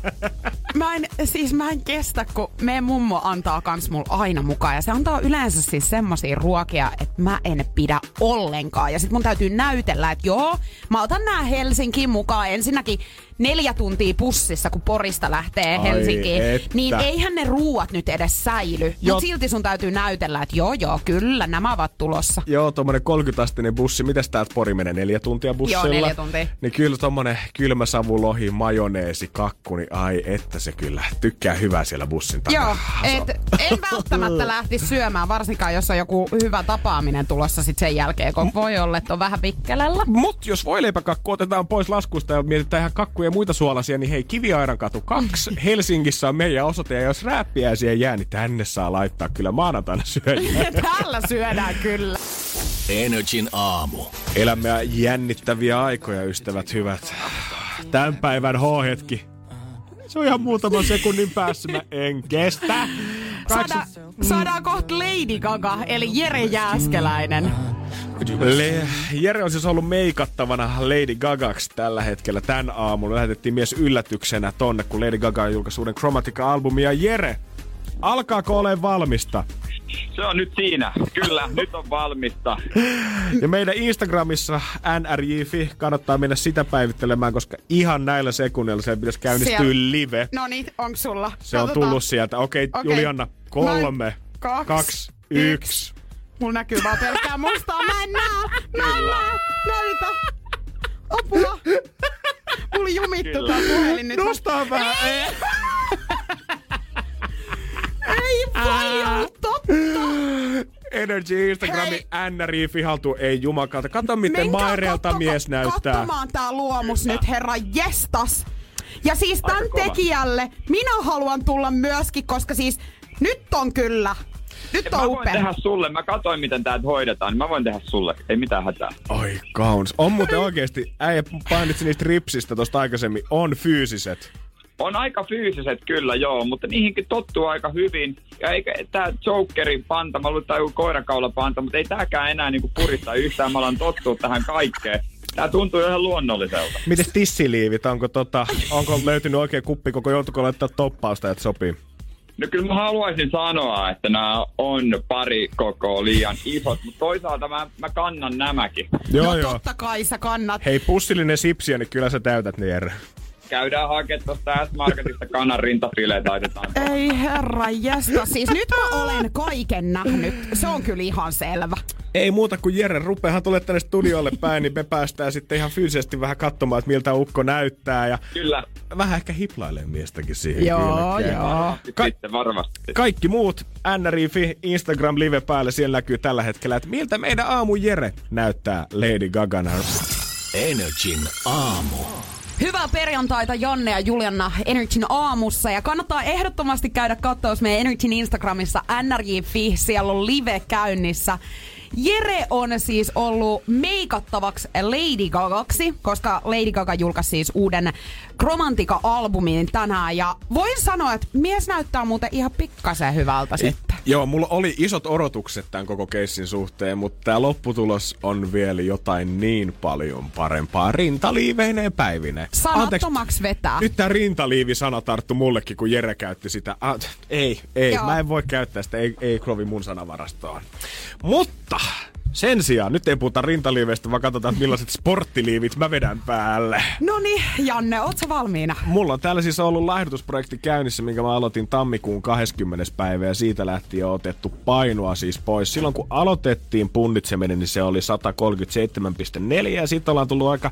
Mä en kestä, kun meidän mummo antaa kans mulle aina mukaan. Ja se antaa yleensä siis semmosia ruokia, että mä en pidä ollenkaan. Ja sit mun täytyy näytellä, että joo, mä otan nää Helsinkiin mukaan. Ensinnäkin 4 tuntia pussissa, kun Porista lähtee Helsinkiin. Niin eihän ne ruuat nyt edes säily. Mut silti sun täytyy näytellä, että joo, kyllä, nämä ovat tulossa. Joo, tommonen 30-astinen bussi. Mitäs täältä Pori menee 4 tuntia bussilla? Joo, 4 tuntia. Niin kyllä tommonen kylmä savulohi, majoneesi, kakku, niin ai että se kyllä tykkää hyvää siellä bussin takana. Joo, en välttämättä lähtisi syömään, varsinkaan jos on joku hyvä tapaaminen tulossa sit sen jälkeen, kun voi olla, että on vähän vikkelellä. Mut jos voileipäkakku otetaan pois laskusta ja mietitään ihan kakkuja ja muita suolaisia, niin hei, Kiviaidankatu 2 Helsingissä on meidän osoite, ja jos rääppiä siihen jää, niin tänne saa laittaa kyllä maanantaina syödään. Täällä syödään kyllä. Energin aamu. Elämme jännittäviä aikoja, ystävät hyvät. Tämän päivän H-hetki. Se on ihan muutaman sekunnin päässä, mä en kestä. Saadaan kohta Lady Gaga, eli Jere Jääskeläinen. Jere on siis ollut meikattavana Lady Gagaksi tällä hetkellä tän aamun. Lähetettiin mies yllätyksenä tonne, kun Lady Gaga on julkaissut uuden Chromatica-albumia. Jere, alkaako ole valmista? Se on nyt siinä. Kyllä, nyt on valmista. Ja meidän Instagramissa nrj.fi kannattaa mennä sitä päivittelemään, koska ihan näillä sekunneilla siellä pitäisi käynnistyä siellä live. No niin, onko sulla? Se on tullut sieltä. Okei. Julianna, 3, 2, 1. Mulla näkyy vaan pelkkää mustaa. Mä en näe. Näytä. Apua. Mulla jumittu tää puhelin nyt. Nostaa vähän. Ei paljon totta! Energy Instagrami NRI fihaltuu, ei jumakalta. Kato miten maireelta mies näyttää. Katsomaan tää luomus nyt, herra jestas. Ja siis tän tekijälle minä haluan tulla myöskin, koska siis nyt on kyllä. Nyt on upea. Mä voin tehdä sulle. Mä katsoin, miten tää hoidetaan. Mä voin tehdä sulle. Ei mitään hätää. Ai kaunis. On muuten oikeesti, äijä painitsi niistä ripsistä tosta aikaisemmin. On fyysiset. On aika fyysiset kyllä, joo, mutta niihinkin tottuu aika hyvin. Ja eikä tää Jokerin panta, mä luulen, tää joku koirakaulapanta, mutta ei tääkään enää niinku purista yhtään. Mä alan tottua tähän kaikkeen. Tää tuntuu ihan luonnolliselta. Mites tissiliivit? Onko löytynyt oikein kuppi koko joutuko laittaa toppausta, että sopii? No kyllä mä haluaisin sanoa, että nämä on pari koko liian isot, mutta toisaalta mä kannan nämäkin. Joo. Totta kai sä kannat. Hei, pussillinen sipsiä, niin kyllä sä täytät ne, Jere. Käydään hakemaan tuosta S-Marketista kanan rintafileet, laitetaan. Ei herra jästä, siis nyt mä olen kaiken nähnyt. Se on kyllä ihan selvä. Ei muuta kuin Jere, rupeahan tulee tänne studiolle päin, niin me päästään sitten ihan fyysisesti vähän katsomaan, että miltä ukko näyttää. Ja kyllä. Vähän ehkä hiplailee miestäkin siihen. Joo. Sitten varmasti. Kaikki muut, NRI.fi, Instagram live päälle, siellä näkyy tällä hetkellä, että miltä meidän aamu Jere näyttää Lady Gagana. Energin aamu. Hyvää perjantaita Janne ja Julianna Energin aamussa, ja kannattaa ehdottomasti käydä katsomaan meidän Energin Instagramissa nrj.fi, siellä on live käynnissä. Jere on siis ollut meikattavaksi Lady Gagaksi, koska Lady Gaga julkaisi siis uuden Chromatica-albumin tänään, ja voin sanoa, että mies näyttää muuten ihan pikkasen hyvältä sitten. Joo, mulla oli isot odotukset tämän koko keissin suhteen, mutta tämä lopputulos on vielä jotain niin paljon parempaa rintaliiveineen päivineen. Sanattomaksi vetää. Nyt tämä rintaliivi-sana tarttu mullekin, kun Jere käytti sitä. Ei, joo. Mä en voi käyttää sitä, ei klovi mun sanavarastoon. Mutta sen sijaan, nyt ei puhuta rintaliiveistä, vaan katsotaan, millaiset sporttiliivit mä vedän päälle. Noniin, Janne, ootko valmiina? Mulla on täällä siis ollut laihdutusprojekti käynnissä, minkä mä aloitin tammikuun 20. päivä, ja siitä lähtien on otettu painoa siis pois. Silloin kun aloitettiin punnitseminen, niin se oli 137,4, ja siitä ollaan tullut aika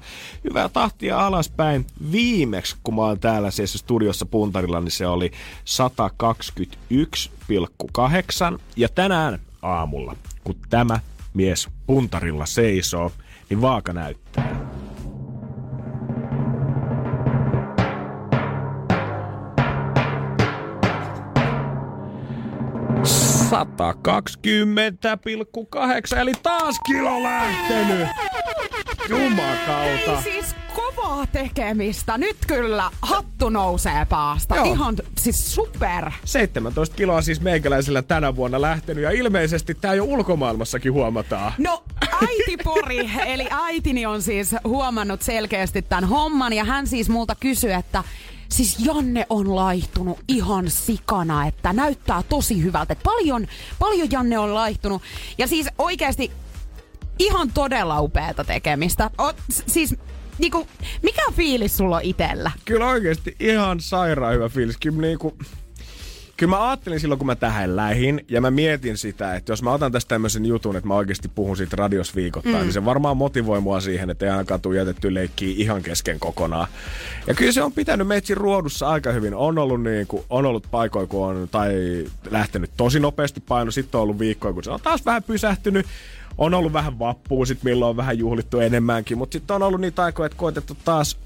hyvää tahtia alaspäin. Viimeksi, kun mä oon täällä siis studiossa puntarilla, niin se oli 121,8, ja tänään aamulla, kun tämä mies puntarilla seisoo, niin vaaka näyttää. ...120,8, eli taas kilo lähtenyt! Jumakauta! Kovaa tekemistä. Nyt kyllä hattu nousee päästä. Joo. Ihan siis super. 17 kiloa siis meikäläisellä tänä vuonna lähtenyt ja ilmeisesti tää jo ulkomaailmassakin huomataan. No äiti Pori, eli äitini on siis huomannut selkeästi tän homman ja hän siis multa kysyi, että siis Janne on laihtunut ihan sikana, että näyttää tosi hyvältä. Että paljon Janne on laihtunut ja siis oikeesti ihan todella upeata tekemistä. Siis niinku, mikä fiilis sulla on itellä? Kyllä oikeesti ihan sairaan hyvä fiilis. Kyllä mä ajattelin silloin, kun mä tähän lähin, ja mä mietin sitä, että jos mä otan tästä tämmöisen jutun, että mä oikeasti puhun siitä radios viikoittain, niin se varmaan motivoi mua siihen, että ei ainakaan tule jätetty leikkiä ihan kesken kokonaan. Ja kyllä se on pitänyt meitsin ruodussa aika hyvin. On ollut paikoja, kun on tai lähtenyt tosi nopeasti paino, sitten on ollut viikkoja, kun se on taas vähän pysähtynyt. On ollut vähän vappua sit, milloin on vähän juhlittu enemmänkin, mutta sitten on ollut niitä aikoja, että koetettu taas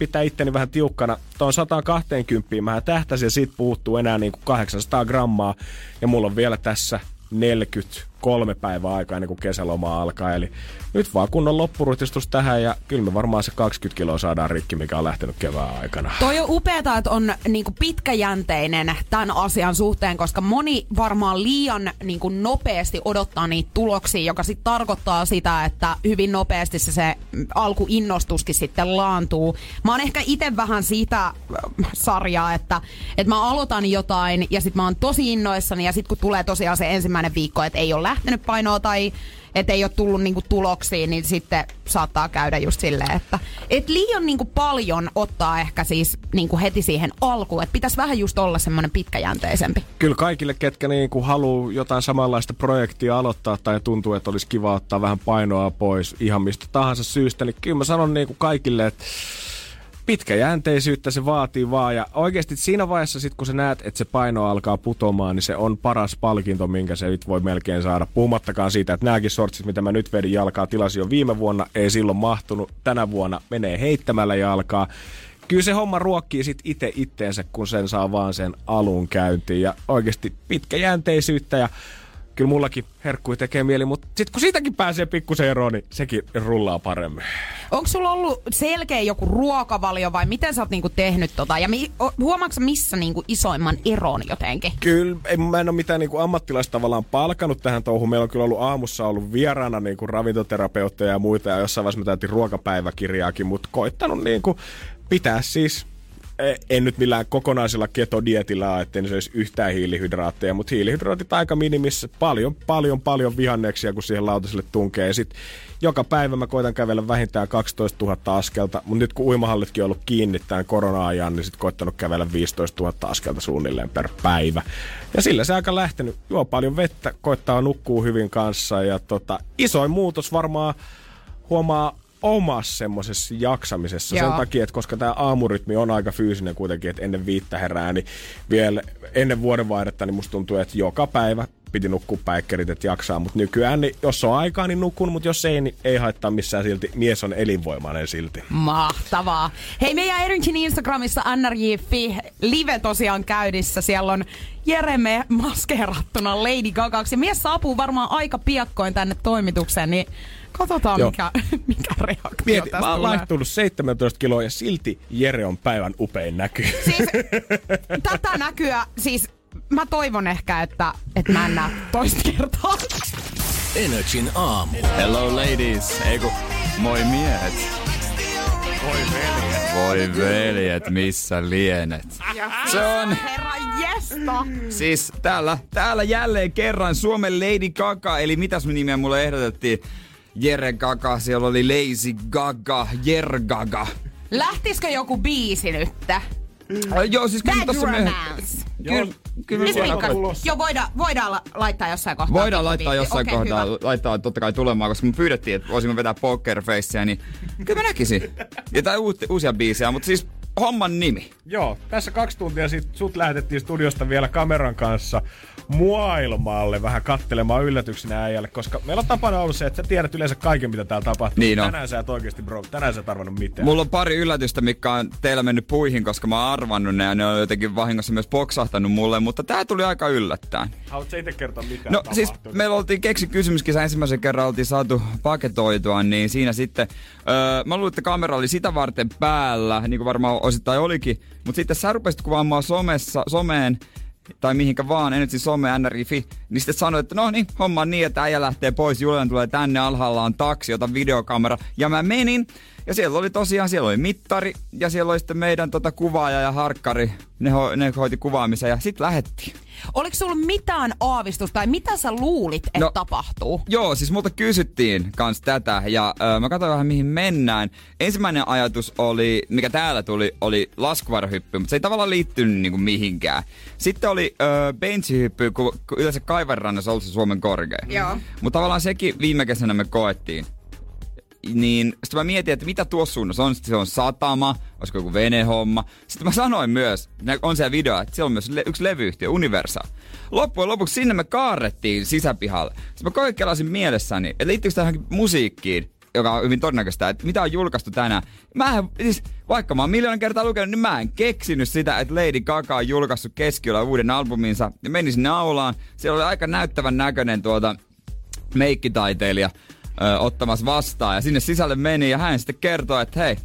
pitää itteni vähän tiukkana. Tuon 120 mähän tähtäisin ja siitä puuttuu enää niinku 800 grammaa ja mulla on vielä tässä 43 päivää aikaa ennen kuin kesäloma alkaa. Eli nyt vaan kunnon loppurutistus tähän ja kyllä me varmaan se 20 kiloa saadaan rikki, mikä on lähtenyt kevään aikana. Toi on upeata, että on niinku pitkäjänteinen tämän asian suhteen, koska moni varmaan liian niinku nopeasti odottaa niitä tuloksia, joka sitten tarkoittaa sitä, että hyvin nopeasti se alkuinnostuskin sitten laantuu. Mä oon ehkä itse vähän siitä sarjaa, että mä aloitan jotain ja sitten mä oon tosi innoissani ja sitten kun tulee tosiaan se ensimmäinen viikko, että ei ole lähtenyt painoa tai et ei ole tullut niinku tuloksiin, niin sitten saattaa käydä just silleen, että et liian niinku paljon ottaa ehkä siis niinku heti siihen alkuun. Että pitäisi vähän just olla semmoinen pitkäjänteisempi. Kyllä kaikille, ketkä niinku haluaa jotain samanlaista projektia aloittaa tai tuntuu, että olisi kiva ottaa vähän painoa pois ihan mistä tahansa syystä, niin kyllä mä sanon niinku kaikille, että pitkäjänteisyyttä se vaatii vaan ja oikeasti siinä vaiheessa sit kun sä näet, että se paino alkaa putomaan, niin se on paras palkinto, minkä se nyt voi melkein saada. Puhumattakaan siitä, että nääkin sortsit, mitä mä nyt vedin jalkaa, tilasin jo viime vuonna, ei silloin mahtunut. Tänä vuonna menee heittämällä jalkaa. Kyllä se homma ruokkii sit itse itteensä, kun sen saa vaan sen alun käyntiin ja oikeasti pitkäjänteisyyttä ja kyllä mullakin herkkui tekee mieli, mutta sitten kun siitäkin pääsee pikkusen eroon, niin sekin rullaa paremmin. Onko sulla ollut selkeä joku ruokavalio vai miten sä oot niinku tehnyt tota? Ja huomaatko sä missä niinku isoimman eron jotenkin? Kyllä, mä en ole mitään niinku ammattilaista tavallaan palkanut tähän touhuun. Meillä on kyllä ollut aamussa ollut vieraana niinku ravintoterapeutteja ja muita ja jossain vaiheessa me täytin ruokapäiväkirjaakin, mutta koittanut niinku pitää siis. En nyt millään kokonaisella ketodietillä, ettei se olisi yhtään hiilihydraatteja, mutta hiilihydraatit aika minimissä. Paljon vihanneksia, kun siihen lautaselle tunkee. Ja sit joka päivä mä koitan kävellä vähintään 12 000 askelta, mutta nyt kun uimahallitkin on ollut kiinni tämän korona-ajan, niin sit koittanut kävellä 15 000 askelta suunnilleen per päivä. Ja sillä se aika lähtenyt. Juo paljon vettä, koittaa nukkuu hyvin kanssa ja isoin muutos varmaan huomaa omassa semmoisessa jaksamisessa. Joo. Sen takia, että koska tämä aamurytmi on aika fyysinen kuitenkin, että ennen 5 herää, niin vielä ennen vuodenvaihdetta, niin musta tuntuu, että joka päivä piti nukkua päikkerit, että jaksaa. Mutta nykyään, niin jos on aikaa, niin nukun, mutta jos ei, niin ei haittaa missään silti. Mies on elinvoimainen silti. Mahtavaa. Hei, meidän Erinchin Instagramissa nrj.fi live tosiaan käynnissä. Siellä on Jeremme maskeerattuna Lady Gagaksi. Mies saapuu varmaan aika piakkoin tänne toimitukseen, niin katsotaan, mikä reaktio tästä tulee. Mä oon laihtunut 17 kiloa ja silti Jere on päivän upein näky. Siis tätä näkyä, siis mä toivon ehkä, että mä en näe toista kertaa. Energin aamu. Hello ladies. Eiku, moi miehet. Voi veljet. Voi veljet, missä lienet. Se on... Herra jesta. Siis täällä jälleen kerran Suomen Lady Gaga, eli mitäs nimeä mulle ehdotettiin? Jere Gaga, siellä oli Lazy Gaga, Jer Gaga. Lähtisikö joku biisi nyt? Joo, siis kyllä tässä me... Joo, voidaan laittaa jossain kohtaa. Voidaan laittaa jossain kohtaa. Hyvä. Laittaa totta kai tulemaan, koska me pyydettiin, että voisimme vetää Poker Faceä, niin kyllä mä näkisin. Ja tää uusia biisejä, mutta siis homman nimi. Joo, tässä 2 tuntia sitten sut lähetettiin studiosta vielä kameran kanssa maailmalle vähän kattelemaan yllätyksenä äijälle, koska meillä on tapana ollut se, että sä tiedät yleensä kaiken, mitä täällä tapahtuu. Niin tänään sä et oikeesti, bro, tänään sä et arvannut mitään. Mulla on pari yllätystä, mikä on teillä mennyt puihin, koska mä oon arvannut ne ja ne on jotenkin vahingossa myös poksahtanut mulle, mutta tää tuli aika yllättäen. Haluatko sä ite kertoa mitään? No siis meillä oltiin keksikysymyskissä ensimmäisen kerran, oltiin saatu paketoitua, niin siinä sitten, mä luulin, että kamera oli sitä varten päällä, niin kuin varmaan osittain olikin, mutta sitten sä rupesit kuvaamaan someen, tai mihinkä vaan, en nyt siis some, NRIFI, niin sitten sanoin, että no niin, homma on niin, että äijä lähtee pois, Julian tulee tänne, alhaalla on taksi, ota videokamera, ja mä menin, ja siellä oli mittari, ja siellä oli sitten meidän kuvaaja ja harkkari, ne hoiti kuvaamisen, ja sitten lähettiin. Oliko sulla mitään aavistusta, tai mitä sä luulit, että tapahtuu? Joo, siis multa kysyttiin kans tätä, ja mä katsoin vähän mihin mennään. Ensimmäinen ajatus oli, mikä täällä tuli, oli laskuvarjohyppy, mutta se ei tavallaan liittynyt niinku mihinkään. Sitten oli benchihyppy, kun yleensä Kaivanrannassa on ollut se Suomen korkein. Joo. Mutta tavallaan sekin viime kesänä me koettiin. Niin sitten mä mietin, että mitä tuossa suunnassa on. Se on satama, olisiko joku venehomma. Sitten mä sanoin myös, on se video, että siellä on myös yksi levyyhtiö, Universal. Loppujen lopuksi sinne me kaarrettiin sisäpihalle. Sitten mä koekkelasin mielessäni, että liittyykö tähän musiikkiin, joka on hyvin todennäköistä, että mitä on julkaistu tänään. Siis, vaikka mä oon miljoonan kertaa lukenut, niin mä en keksinyt sitä, että Lady Gaga on julkaissut keskiyöllä uuden albuminsa. Ja meni sinne aulaan. Siellä oli aika näyttävän näköinen meikkitaiteilija ottamassa vastaan. Ja sinne sisälle meni ja hän sitten kertoi, että hei,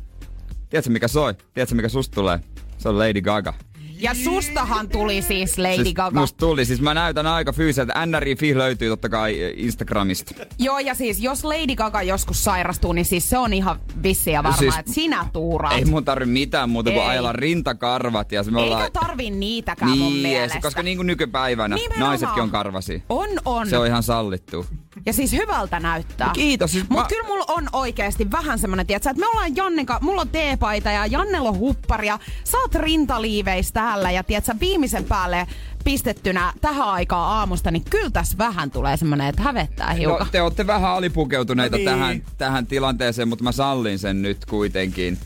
tiedätkö mikä soi? Tiedätkö mikä susta tulee? Se on Lady Gaga. Ja sustahan tuli siis Lady Gaga. Musta tuli. Siis mä näytän aika fyysiseltä. NRIFI löytyy totta kai Instagramista. Joo, ja siis jos Lady Gaga joskus sairastuu, niin siis se on ihan vissi ja varma, siis, että sinä tuuraat. Ei mun tarvi mitään muuta kuin ajella rintakarvat. Ja me ollaan... Eikä tarvi niitäkään mun mielestä. Koska niin kuin nykypäivänä naisetkin on karvasi. On. Se on ihan sallittu. Ja siis hyvältä näyttää. Kiitos. Siis mut kyllä mulla on oikeesti vähän semmonen, tietsä, että me ollaan Jannenka, mulla on teepaita ja Jannella on hupparia, sä oot rintaliiveistä täällä ja tietsä, viimeisen päälle pistettynä tähän aikaan aamusta, niin kyllä tässä vähän tulee semmonen, että hävettää hiukan. No, te ootte vähän alipukeutuneita tähän tilanteeseen, mutta mä sallin sen nyt kuitenkin.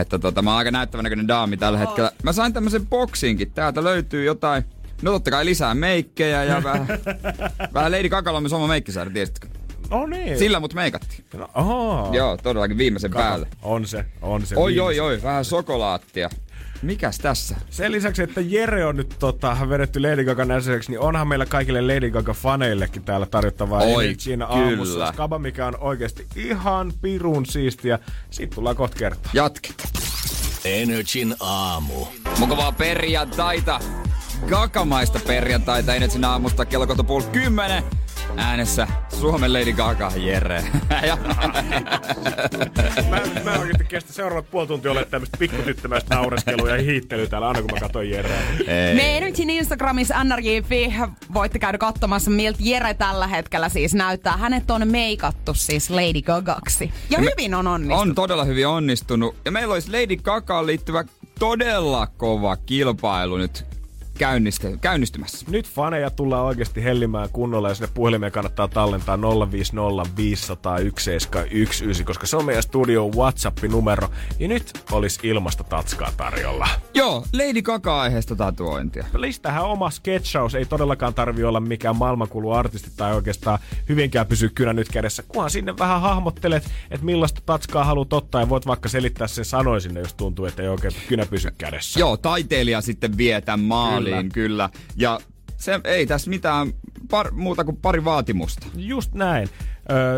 Että mä oon aika näyttävän näköinen daami tällä hetkellä. Mä sain tämmösen boksinkin, täältä löytyy jotain. No totta kai lisää meikkejä ja vähän Lady Gagalla on myös oma meikkisäädä, tiesitkö? No niin. Sillä mut meikattiin. No, joo, todellakin viimeisen päälle. On se. Oi, vähän sokolaattia. Mikäs tässä? Sen lisäksi, että Jere on nyt vedetty Lady Gagan näiseksi, niin onhan meillä kaikille Lady Gaga-faneillekin täällä tarjottavaa energiaa aamussa. Skaba, mikä on oikeesti ihan pirun siistiä. Siitä tullaan kohta kertaa. Jatketaan. Energin aamu. Mukavaa perjantaita. Gagamaista perjantaita Energin aamusta kello kohta 9:30. Äänessä Suomen Lady Gaga, Jere. mä oikeasti kestä seuraavat puoli tuntia olla tämmöistä pikkutyttömäistä naureskelua ja hiittelyä täällä, aina kun mä katsoin Jereä. Me Energin Instagramissa nrj.fi voitte käydä katsomassa, miltä Jere tällä hetkellä siis näyttää. Hänet on meikattu siis Lady Gagaksi. Ja hyvin on onnistunut. On todella hyvin onnistunut. Ja meillä olisi Lady Gagaan liittyvä todella kova kilpailu nyt käynnistymässä. Nyt faneja tullaan oikeasti hellimään kunnolla ja sinne puhelimeen kannattaa tallentaa 050 500 1719, koska se on meidän studio WhatsApp-numero. Ja nyt olisi ilmasta tatskaa tarjolla. Joo, Lady Gaga-aiheesta tatuointia. Listähän oma sketchaus, ei todellakaan tarvi olla mikään maailmankuulu artisti tai oikeastaan hyvinkään pysyy kynä nyt kädessä, kunhan sinne vähän hahmottelet, että millaista tatskaa haluat ottaa ja voit vaikka selittää sen sanoin sinne, jos tuntuu, että ei oikein kynä pysy kädessä. Joo, taiteilija sitten vie tämän maaliin. Kyllä. Ja Se ei tässä mitään muuta kuin pari vaatimusta. Just näin.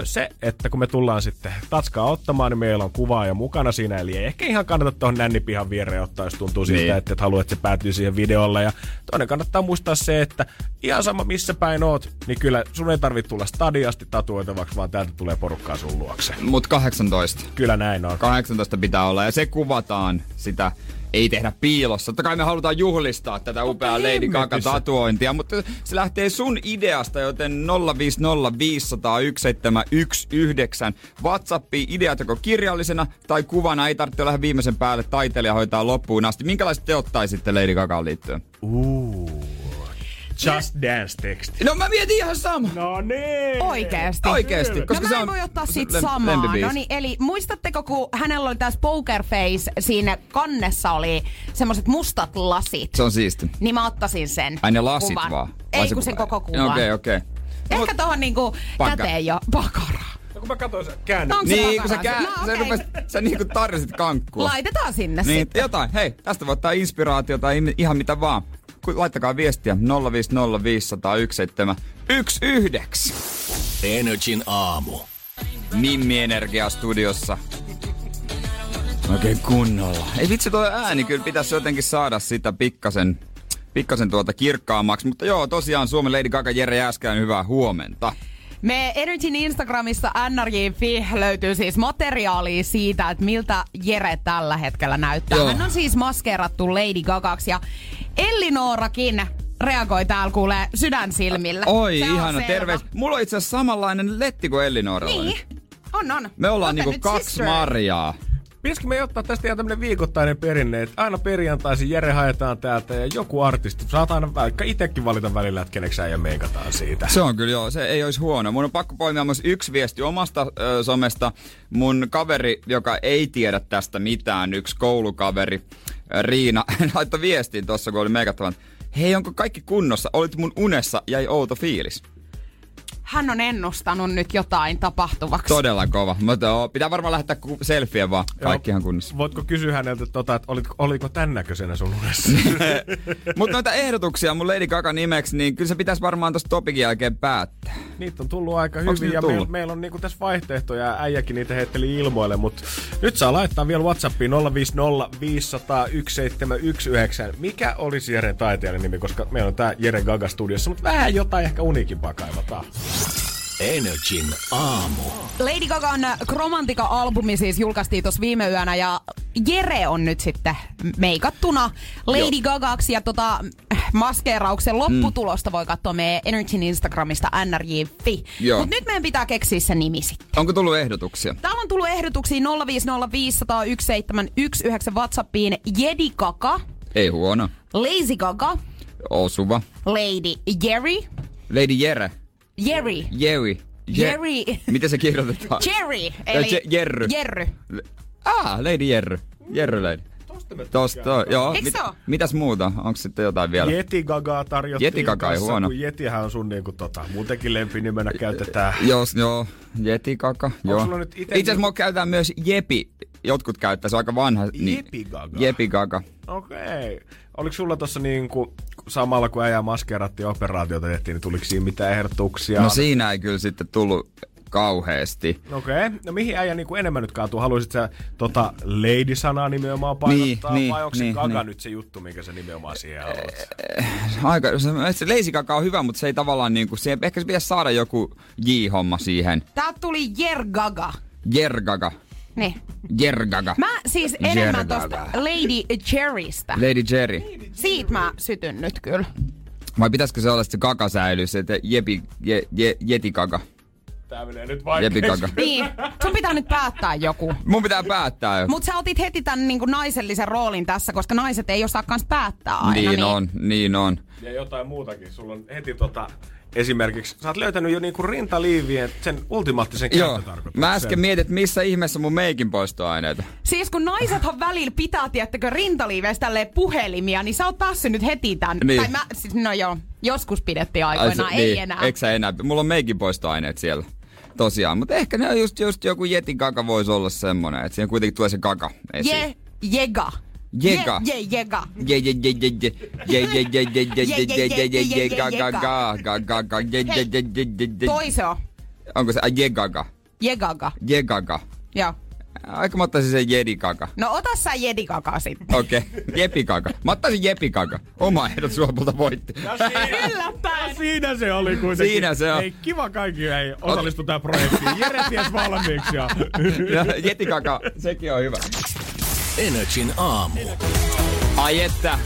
Se, että kun me tullaan sitten tatskaa ottamaan, niin meillä on kuvaaja mukana siinä. Eli ei ehkä ihan kannata tuohon nännipihan viereen ottaa, jos tuntuu siltä, että et halua, että se päätyy siihen videolle. Ja toinen kannattaa muistaa se, että ihan sama missä päin oot, niin kyllä sun ei tarvitse tulla stadiasti tatuoitavaksi, vaan täältä tulee porukkaa sun luokse. Mut 18. Kyllä näin on. 18 pitää olla ja se kuvataan sitä... Ei tehdä piilossa. Totta kai me halutaan juhlistaa tätä upeaa Lady Gaga tatuointia, mutta se lähtee sun ideasta, joten 050501719 WhatsAppiin ideat joko kirjallisena tai kuvana. Ei tarvitse olla viimeisen päälle. Taiteilija hoitaa loppuun asti. Minkälaiset te ottaisitte Lady Gagaan liittyen? Just Dance-teksti. No mä mietin ihan sama. No niin. Oikeesti. Koska no mä en voi ottaa sit samaa. No niin, eli muistatteko, kun hänellä oli tässä Poker Face, siinä kannessa oli semmoset mustat lasit. Se on siisti. Niin mä ottaisin sen. Ai ne lasit kuvan. Vaan? Ei kun sen koko kuvan. Okei. Ehkä tohon niinku käteen jo pakaraa. No kun mä katsoin sen käännyt. Niin, kun sä sä niinku tarjosit kankkua. Laitetaan sinne niin, sitten. Jotain. Hei, tästä voi ottaa inspiraatiota ihan mitä vaan. Laittakaa viestiä 050501719. Energin aamu. Mimmi-energia studiossa. Oikein kunnolla. Ei vitsi, tuo ääni kyllä pitäisi jotenkin saada sitä pikkasen tuolta kirkkaammaksi. Mutta joo, tosiaan Suomen Lady Gaga Jere äskään, hyvää huomenta. Me Energyn Instagramissa nrj.fi löytyy siis materiaalia siitä, että miltä Jere tällä hetkellä näyttää. Joo. Hän on siis maskeerattu Lady Gagaksi ja Ellinoorakin reagoi täällä, kuulee sydän silmillä. Oi, ihana, terveys. Mulla on itse asiassa samanlainen letti kuin Ellinooralla. Niin, on. Me ollaan niinku kaksi sister. Marjaa. Pitäisikö me ottaa tästä ihan tämmönen viikoittainen perinne, että aina perjantaisin Jere haetaan täältä ja joku artisti. Saat aina vaikka itekin valita välillä, että keneksä ja meikataan siitä. Se on kyllä joo, se ei olisi huono. Mun on pakko poimia myös yksi viesti omasta somesta. Mun kaveri, joka ei tiedä tästä mitään, yksi koulukaveri, Riina, laittoi viestiin tossa, kun oli meikattavan. Hei, onko kaikki kunnossa? Olit mun unessa, jäi outo fiilis. Hän on ennustanut nyt jotain tapahtuvaksi. Todella kova. Pitää varmaan lähettää selfie vaan. Kaikkihan kunnossa. Voitko kysyä häneltä, että oliko tän näköisenä sun unessa? Mutta noita ehdotuksia mun Lady Gaga -nimeksi, niin kyllä se pitäisi varmaan tossa topikin jälkeen päättää. Niitä on tullut aika hyvin ja meillä on niinku tässä vaihtoehtoja. Äijäkin niitä heitteli ilmoille, mutta nyt saa laittaa vielä WhatsAppiin 050501719. Mikä olisi Jeren taiteellinen nimi, koska meillä on tää Jere Gaga studiossa, mutta vähän jotain ehkä uniikimpaa kaivataan. Energin aamu. Lady Gagan Chromatica-albumi siis julkaistiin tuossa viime yönä ja Jere on nyt sitten meikattuna Lady Gagaksi ja maskeerauksen lopputulosta voi katsoa meidän Energin Instagramista nrj.fi. Mut nyt meidän pitää keksiä se nimi sitten. Onko tullut ehdotuksia? Täällä on tullut ehdotuksia 050501719 WhatsAppiin. Jedi Gaga. Ei huono. Lazy Gaga. Osuva. Lady Jere. Lady Jere. Jere. Miten se kirjoitetaan? Jere, eli Jerry. Lady Jerry. Jerry Lady. Tosta, joo. Mitäs muuta? Onko sitten jotain vielä? Yeti Gagaa tarjottiin. Yeti Gaga ei huono. Yetihän on sun niinku muutenkin lempinimenä käytetään. Joo, Yeti Gaga. Itse asiassa mua käytetään myös Jepi. Jotkut käyttää, se on aika vanha. Jepi Gaga. Jepi Gaga. Okei. Oliko sulla tossa niinku samalla kun äijä maskeerattiin operaatiota tehtiin, niin tuliko siinä mitään ehdotuksia? No siinä ei kyllä sitten tullut kauheesti. Okei. No mihin äijä niinku enemmän nyt kaatuu? Haluaisit sä lady-sanaa nimenomaan painottaa vai onko se Gaga nyt se juttu, minkä sä nimenomaan siihen haluat? Se Lazy Gaga on hyvä, mutta se ei tavallaan niinku, ehkä se pitäisi saada joku J-homma siihen. Tää tuli Jergaga. Niin. Jergaga. Mä siis enemmän tosta Lady Jerrystä. Lady Jere. Siit mä sytyn nyt kyllä. Vai pitäisikö se olla se kakasäilys, että Yeti Gaga? Tää menee nyt vaikeesti. Niin. Sun pitää nyt päättää joku. Mun pitää päättää joku. Mut sä otit heti tän niinku naisellisen roolin tässä, koska naiset ei osaa kans päättää aina. Niin on. Ja jotain muutakin. Sulla on heti esimerkiksi, sä oot löytänyt jo niinku rintaliivien sen ultimaattisen käyttötarkoituksen. Mä äsken mietit, missä ihmeessä mun meikin poistoaineita. Siis kun naisethan välillä pitää, tiedättekö, rintaliiveistä tälleen puhelimia, niin sä oot päässyt nyt heti tän. Niin. Tai joskus pidettiin aikoinaan, ei enää. Eikö sä enää? Mulla on meikin poistoaineet siellä. Tosiaan, mutta ehkä ne on just joku Yeti Gaga voisi olla semmonen, että siihen kuitenkin tulee se Gaga esiin. Jega. Jega. Jega. Toiso. Onko se Jegaga? Jegaga. Jegaga. Joo. Aika mä ottaisin sen Jere Gaga. No ota sä Jere Gaga sitten. Okei. Jepi Gaga. Mä ottaisin Jepi Gaga. Oma ehdot suopulta voitti. Yllättäen. Siinä se oli kuitenkin. Siinä se on. Ei, kiva kaikki ei osallistu tähän projektiin. Jere ties valmiiksi. Jeti Gaga, sekin on hyvä. Energin aamu. Ai että,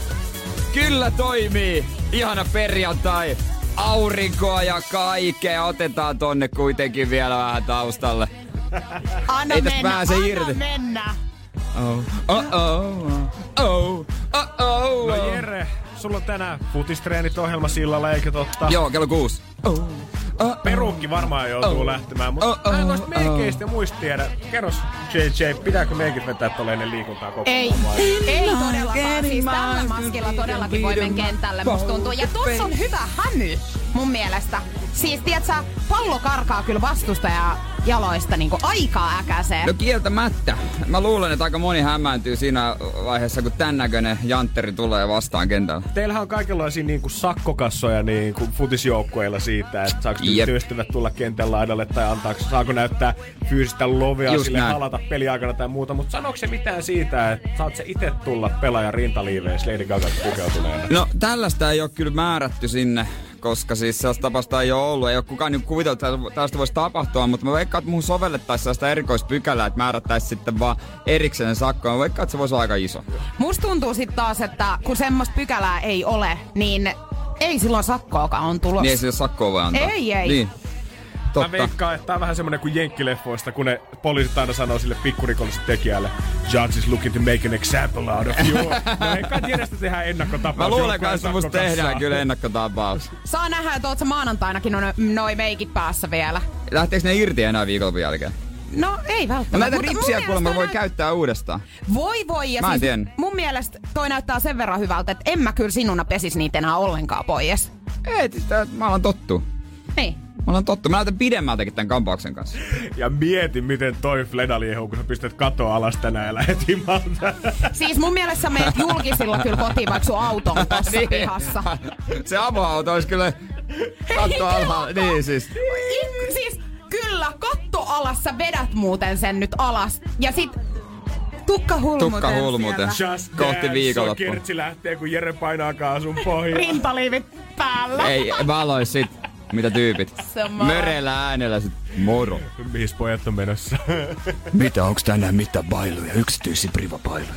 kyllä toimii. Ihana perjantai. Aurinkoa ja kaikkea. Otetaan tonne kuitenkin vielä vähän taustalle. Anna ei mennä, pääse anna irti. Mennä. Oh, oh, oh, oh, oh, oh. No Jere, sulla on tänään futistreenit ohjelmassa illalla, eikö totta? Joo, kello 6. Oh, oh, peruukki varmaan joutuu lähtemään, mutta mä en tosta meikeistä muista tiedä. Kerros, JJ, pitääkö meiket vetää tuolle ennen liikuntaa koko ajan? Ei todellakaan, siis tällä maskilla todellakin voi mennä kentälle, musta tuntuu. Ja tuossa on hyvä hämy, mun mielestä. Siis, tiedätkö, pallo karkaa kyllä vastustajaa jaloista niinku aikaa äkäsee. No kieltämättä. Mä luulen, että aika moni hämääntyy siinä vaiheessa, kun tän näköinen jantteri tulee vastaan kentällä. Teillähän on kaikenlaisia niinku sakkokassoja niinku futisjoukkueilla siitä, että saako työstyvät tulla kentän laidalle tai antaako, saako näyttää fyysistä lovea just sille näin. Halata peliaikana tai muuta, mutta sanooko se mitään siitä, että saat se itse tulla pelaajan rintaliiveissä Lady Gaga pukeutuneena? No tällaista ei ole kyllä määrätty sinne. Koska siis sellaista tapasta ei ole ollut. Ei ole kukaan niin kuvitellut, että tällaista voisi tapahtua, mutta mä veikkaan, että muuhun sovellettaisiin sellaista erikoispykälää, että määrättäisiin sitten vaan erikseen sakkoa. Mä veikkaan, että se voisi olla aika iso. Musta tuntuu sitten taas, että kun semmoista pykälää ei ole, niin ei silloin sakkoakaan on tulossa. Niin ei sille sakkoa voi antaa. Ei. Niin. Totta. Mä veikkaan, että tää on vähän semmonen kuin jenkkileffoista, kun ne poliisit aina sanoo sille pikkurikolliselle tekijälle "Judge is looking to make an example out of you." No ei kai tiedä, että tehdään ennakkotapaus. Mä luulen kai, että musta tehdään kyllä ennakkotapaus. Saa nähdä, että oot sä maanantainakin noi meikit päässä vielä. Lähteekö ne irti enää viikonlopun jälkeen? No ei välttämättä. Näitä ripsiä kuulemma voi käyttää uudestaan. Voi. Ja siis mun mielestä toi näyttää sen verran hyvältä, että en mä kyllä sinuna pesis niitä enää ollenkaan pois. Ei, mä alan tottua. Niin. Mä olen tottu. Mä näytän pidemmältäkin tämän kampauksen kanssa. Ja mieti, miten toi fleda liehuu, kun sä pistät katoa alas tänään ja lähet himalta. Siis mun mielestä sä menet julkisilla kyllä kotiin, vaikka sun auto on tossa pihassa. Se avoauto olisi kyllä katto alas. Niin siis. Siis kyllä, katto alas sä vedät muuten sen nyt alas. Ja sit tukkahulmuten Just kohti viikonloppu. Kirtsi lähtee, kun Jere painaa kaasun pohjaan. Rintaliivit päällä. Ei, mä aloin sit. Mitä tyypit? Mörellä äänellä sit. Moro. Mihin pojat on menossa? Mitä, onks tänään mitään bailuja? Yksityisiä privapailuja?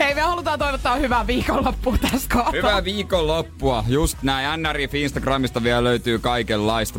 Hei, me halutaan toivottaa hyvää viikonloppua tässä kohtaa. Hyvää viikonloppua. Just näin. NRIF Instagramista vielä löytyy kaikenlaista.